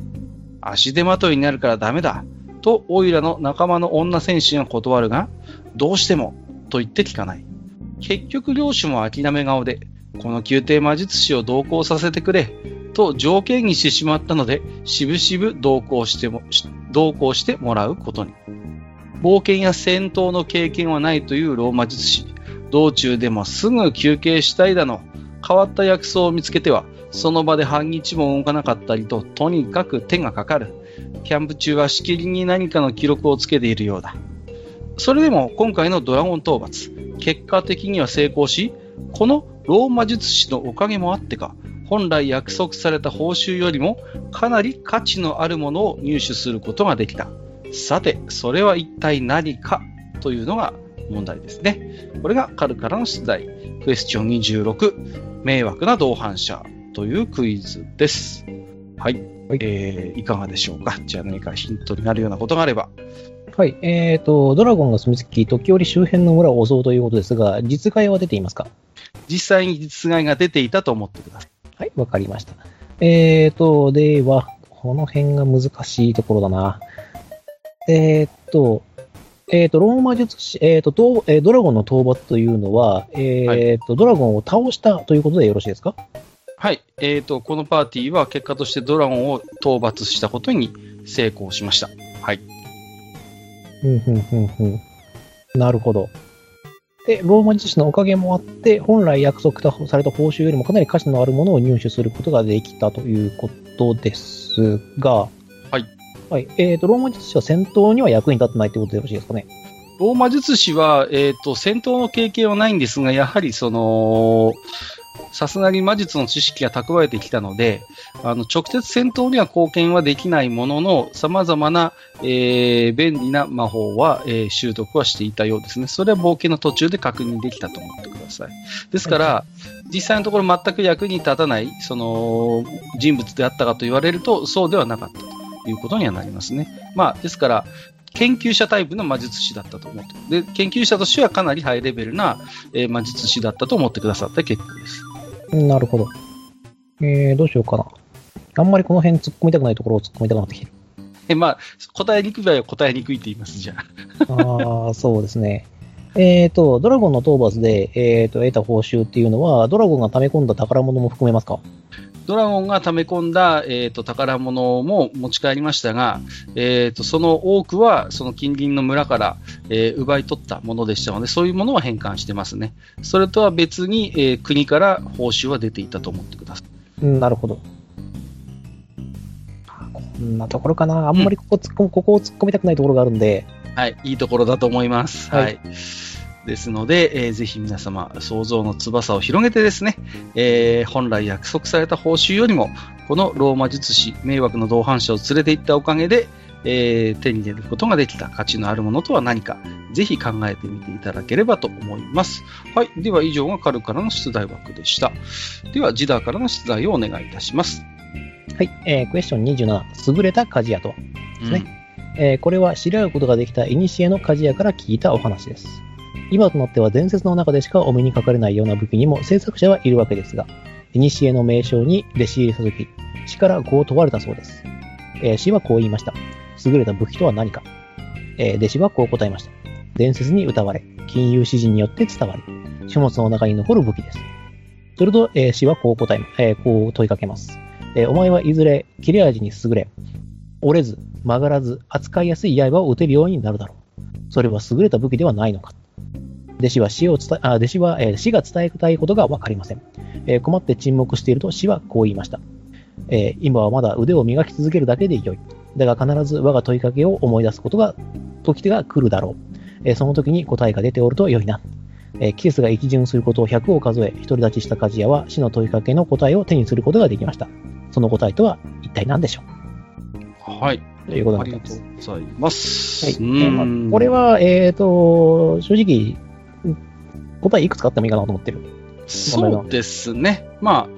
足手まといになるからダメだとオイラの仲間の女戦士が断るが、どうしてもと言って聞かない。結局領主も諦め顔で、この宮廷魔術師を同行させてくれと条件にしてしまったので、しぶしぶ同行しても、同行してもらうことに。冒険や戦闘の経験はないというローマ術師、道中でもすぐ休憩したいだの、変わった薬草を見つけてはその場で半日も動かなかったりと、とにかく手がかかる。キャンプ中はしきりに何かの記録をつけているようだ。それでも今回のドラゴン討伐、結果的には成功し、このローマ術師のおかげもあってか、本来約束された報酬よりもかなり価値のあるものを入手することができた。さて、それは一体何かというのが問題ですね。これがカルからの出題。クエスチョンにじゅうろく、迷惑な同伴者というクイズです。はい。はい、えー、いかがでしょうか。じゃあ何かヒントになるようなことがあれば。はい。えーと、ドラゴンが住み着き、時折周辺の村を襲うということですが、実害は出ていますか？実際に実害が出ていたと思ってください。はい、わかりました。えーと、では、この辺が難しいところだな。えーと、えーと、ローマ術師、えーと、ドラゴンの討伐というのは、えーと、はい、ドラゴンを倒したということでよろしいですか？はい、えーと、このパーティーは結果としてドラゴンを討伐したことに成功しました。はい。うん、ふんふんふん。なるほど。で、ローマ術師のおかげもあって、本来約束された報酬よりもかなり価値のあるものを入手することができたということですが、はい。はい。えっと、ローマ術師は戦闘には役に立ってないということでよろしいですかね。ローマ術師は、えーと、戦闘の経験はないんですが、やはりその、さすがに魔術の知識が蓄えてきたので、あの直接戦闘には貢献はできないものの、様々な、えー、便利な魔法は、えー、習得はしていたようですね。それは冒険の途中で確認できたと思ってください。ですから、はい、実際のところ全く役に立たないその人物であったかと言われると、そうではなかったということにはなりますね。まあ、ですから研究者タイプの魔術師だったと思って、で研究者としてはかなりハイレベルな、えー、魔術師だったと思ってくださった結果です。なるほど、えー、どうしようかな。あんまりこの辺突っ込みたくないところを突っ込みたくなってきてる。え、まあ、答えにくい場合は答えにくいって言いますじゃあ。あ、そうですね。えーと、ドラゴンの討伐で、えーと、得た報酬っていうのは、ドラゴンが溜め込んだ宝物も含めますか？ドラゴンが溜め込んだ、えーと、宝物も持ち帰りましたが、えーと、その多くはその近隣の村から、えー、奪い取ったものでしたので、そういうものは返還してますね。それとは別に、えー、国から報酬は出ていたと思ってください。なるほど。こんなところかな。あんまりここ突っ込む、うん、ここを突っ込みたくないところがあるんで。はい、いいところだと思います。はい。はい、ですので、えー、ぜひ皆様、想像の翼を広げてですね、えー、本来約束された報酬よりも、このローマ術師、迷惑の同伴者を連れて行ったおかげで、えー、手に入れることができた価値のあるものとは何か、ぜひ考えてみていただければと思います。はい。では、以上がカルからの出題枠でした。では、ジダーからの出題をお願いいたします。はい。えー、クエスチョンにじゅうなな、優れた鍛冶屋とはですね。うん、えー、これは知り合うことができた古の鍛冶屋から聞いたお話です。今となっては伝説の中でしかお目にかかれないような武器にも制作者はいるわけですが、古の名将に弟子入りしたとき、師からこう問われたそうです。えー、師はこう言いました。優れた武器とは何か。えー、弟子はこう答えました。伝説に歌われ、金融詩人によって伝わり、書物の中に残る武器です。すると、えー、師はこう答え、えー、こう問いかけます。えー、お前はいずれ切れ味に優れ、折れず、曲がらず、扱いやすい刃を打てるようになるだろう。それは優れた武器ではないのか。弟子は師を伝え、あ、弟子は、えー、師が伝えたいことが分かりません。えー、困って沈黙していると師はこう言いました。えー、今はまだ腕を磨き続けるだけで良い。だが必ず我が問いかけを思い出すことが、時が来るだろう。えー、その時に答えが出ておると良いな。えー、季節が一巡することをひゃくを数え、独り立ちした鍛冶屋は師の問いかけの答えを手にすることができました。その答えとは一体何でしょう。はい。ということになります。ありがとうございます。はい。えーまあ、これは、えっと、正直、答えいくつかあってもいいかなと思ってる。そうですね。ま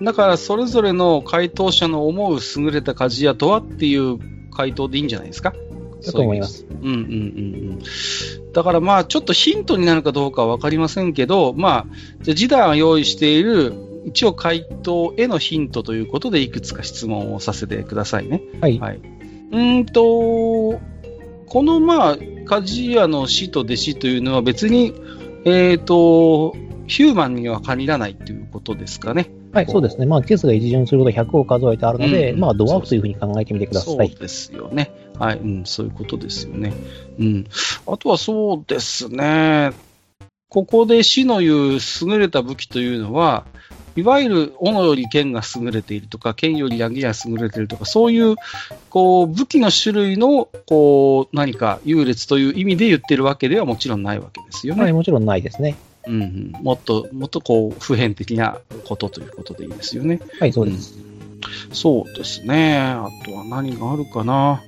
あ、だから、それぞれの回答者の思う優れた鍛冶屋とはっていう回答でいいんじゃないですか。だと思います。うんうんうん。だから、まあ、ちょっとヒントになるかどうかは分かりませんけど、まあ、じゃあ、ジダーが用意している、一応回答へのヒントということでいくつか質問をさせてくださいね。はい。はい、うーんと、このまあ、鍛冶屋の師と弟子というのは別に、えっと、ヒューマンには限らないということですかね。はい、そうですね。まあ、ケースが一巡することひゃくを数えてあるので、うんうん、まあ、ドワーフというふうに考えてみてください。そうですよね。はい、うん、そういうことですよね。うん。あとはそうですね。ここで師の言う優れた武器というのは、いわゆる斧より剣が優れているとか、剣より矢が優れているとか、そういう、こう、武器の種類の、こう、何か優劣という意味で言ってるわけではもちろんないわけですよね。はい、もちろんないですね。うんうん、もっと、もっとこう、普遍的なことということでいいですよね。はい、そうです。うん、そうですね。あとは何があるかな。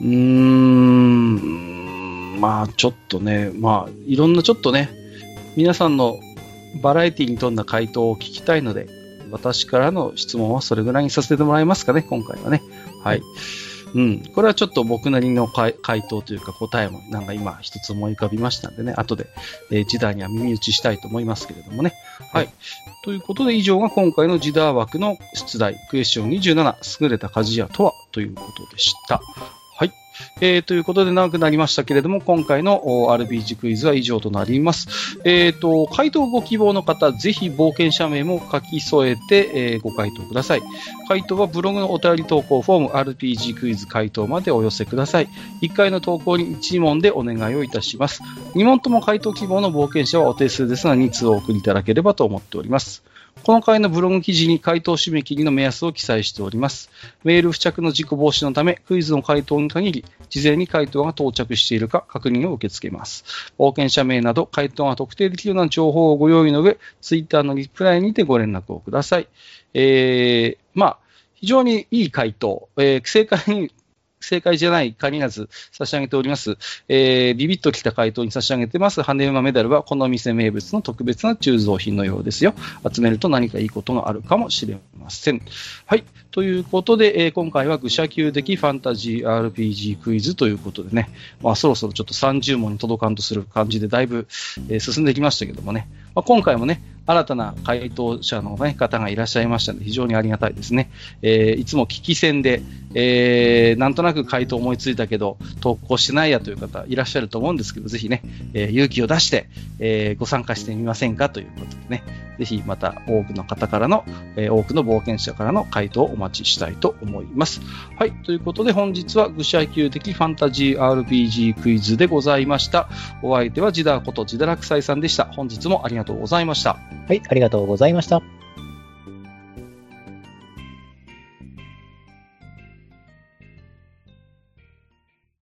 うーん、まあ、ちょっとね、まあ、いろんなちょっとね、皆さんの、バラエティに富んだ回答を聞きたいので、私からの質問はそれぐらいにさせてもらえますかね、今回はね。はい。うん。これはちょっと僕なりの回答というか答えもなんか今一つ思い浮かびましたんでね、後で、えー、ジダーには耳打ちしたいと思いますけれどもね。はい。はい、ということで以上が今回のジダー枠の出題、クエスチョンにじゅうなな、優れた鍛冶屋とはということでした。はい。えー、ということで長くなりましたけれども、今回の アールピージー クイズは以上となります。えーと、回答ご希望の方、ぜひ冒険者名も書き添えて、えー、ご回答ください。回答はブログのお便り投稿フォーム アールピージー クイズ回答までお寄せください。いっかいの投稿にいち問でお願いをいたします。に問とも回答希望の冒険者はお手数ですが、に通お送りいただければと思っております。この回のブログ記事に回答締め切りの目安を記載しております。メール付着の事故防止のため、クイズの回答に限り、事前に回答が到着しているか確認を受け付けます。冒険者名など回答が特定できるような情報をご用意の上、ツイッターのリプライにてご連絡をください。えー、まあ、非常にいい回答、えー、正解に正解じゃない限らず差し上げております、えー、ビビッときた回答に差し上げてます羽馬メダルはこの店名物の特別な鋳造品のようですよ。集めると何かいいことがあるかもしれません。はい、ということで、えー、今回は愚者級的ファンタジー アールピージー クイズということでね、まあ、そろそろちょっとさんじゅう問に届かんとする感じでだいぶ、えー、進んできましたけどもね、まあ、今回もね新たな回答者の、ね、方がいらっしゃいましたので非常にありがたいですね、えー、いつも聞き戦で、えー、なんとなく回答思いついたけど投稿してないやという方いらっしゃると思うんですけど、ぜひね、えー、勇気を出して、えー、ご参加してみませんかということでね、ぜひまた多くの方からの、えー、多くの冒険者からの回答をお待ちしたいと思います。はい、ということで本日は愚者級的ファンタジー アールピージー クイズでございました。お相手はジダーことジダラクサイさんでした。本日もありがとうございました。はい、ありがとうございました。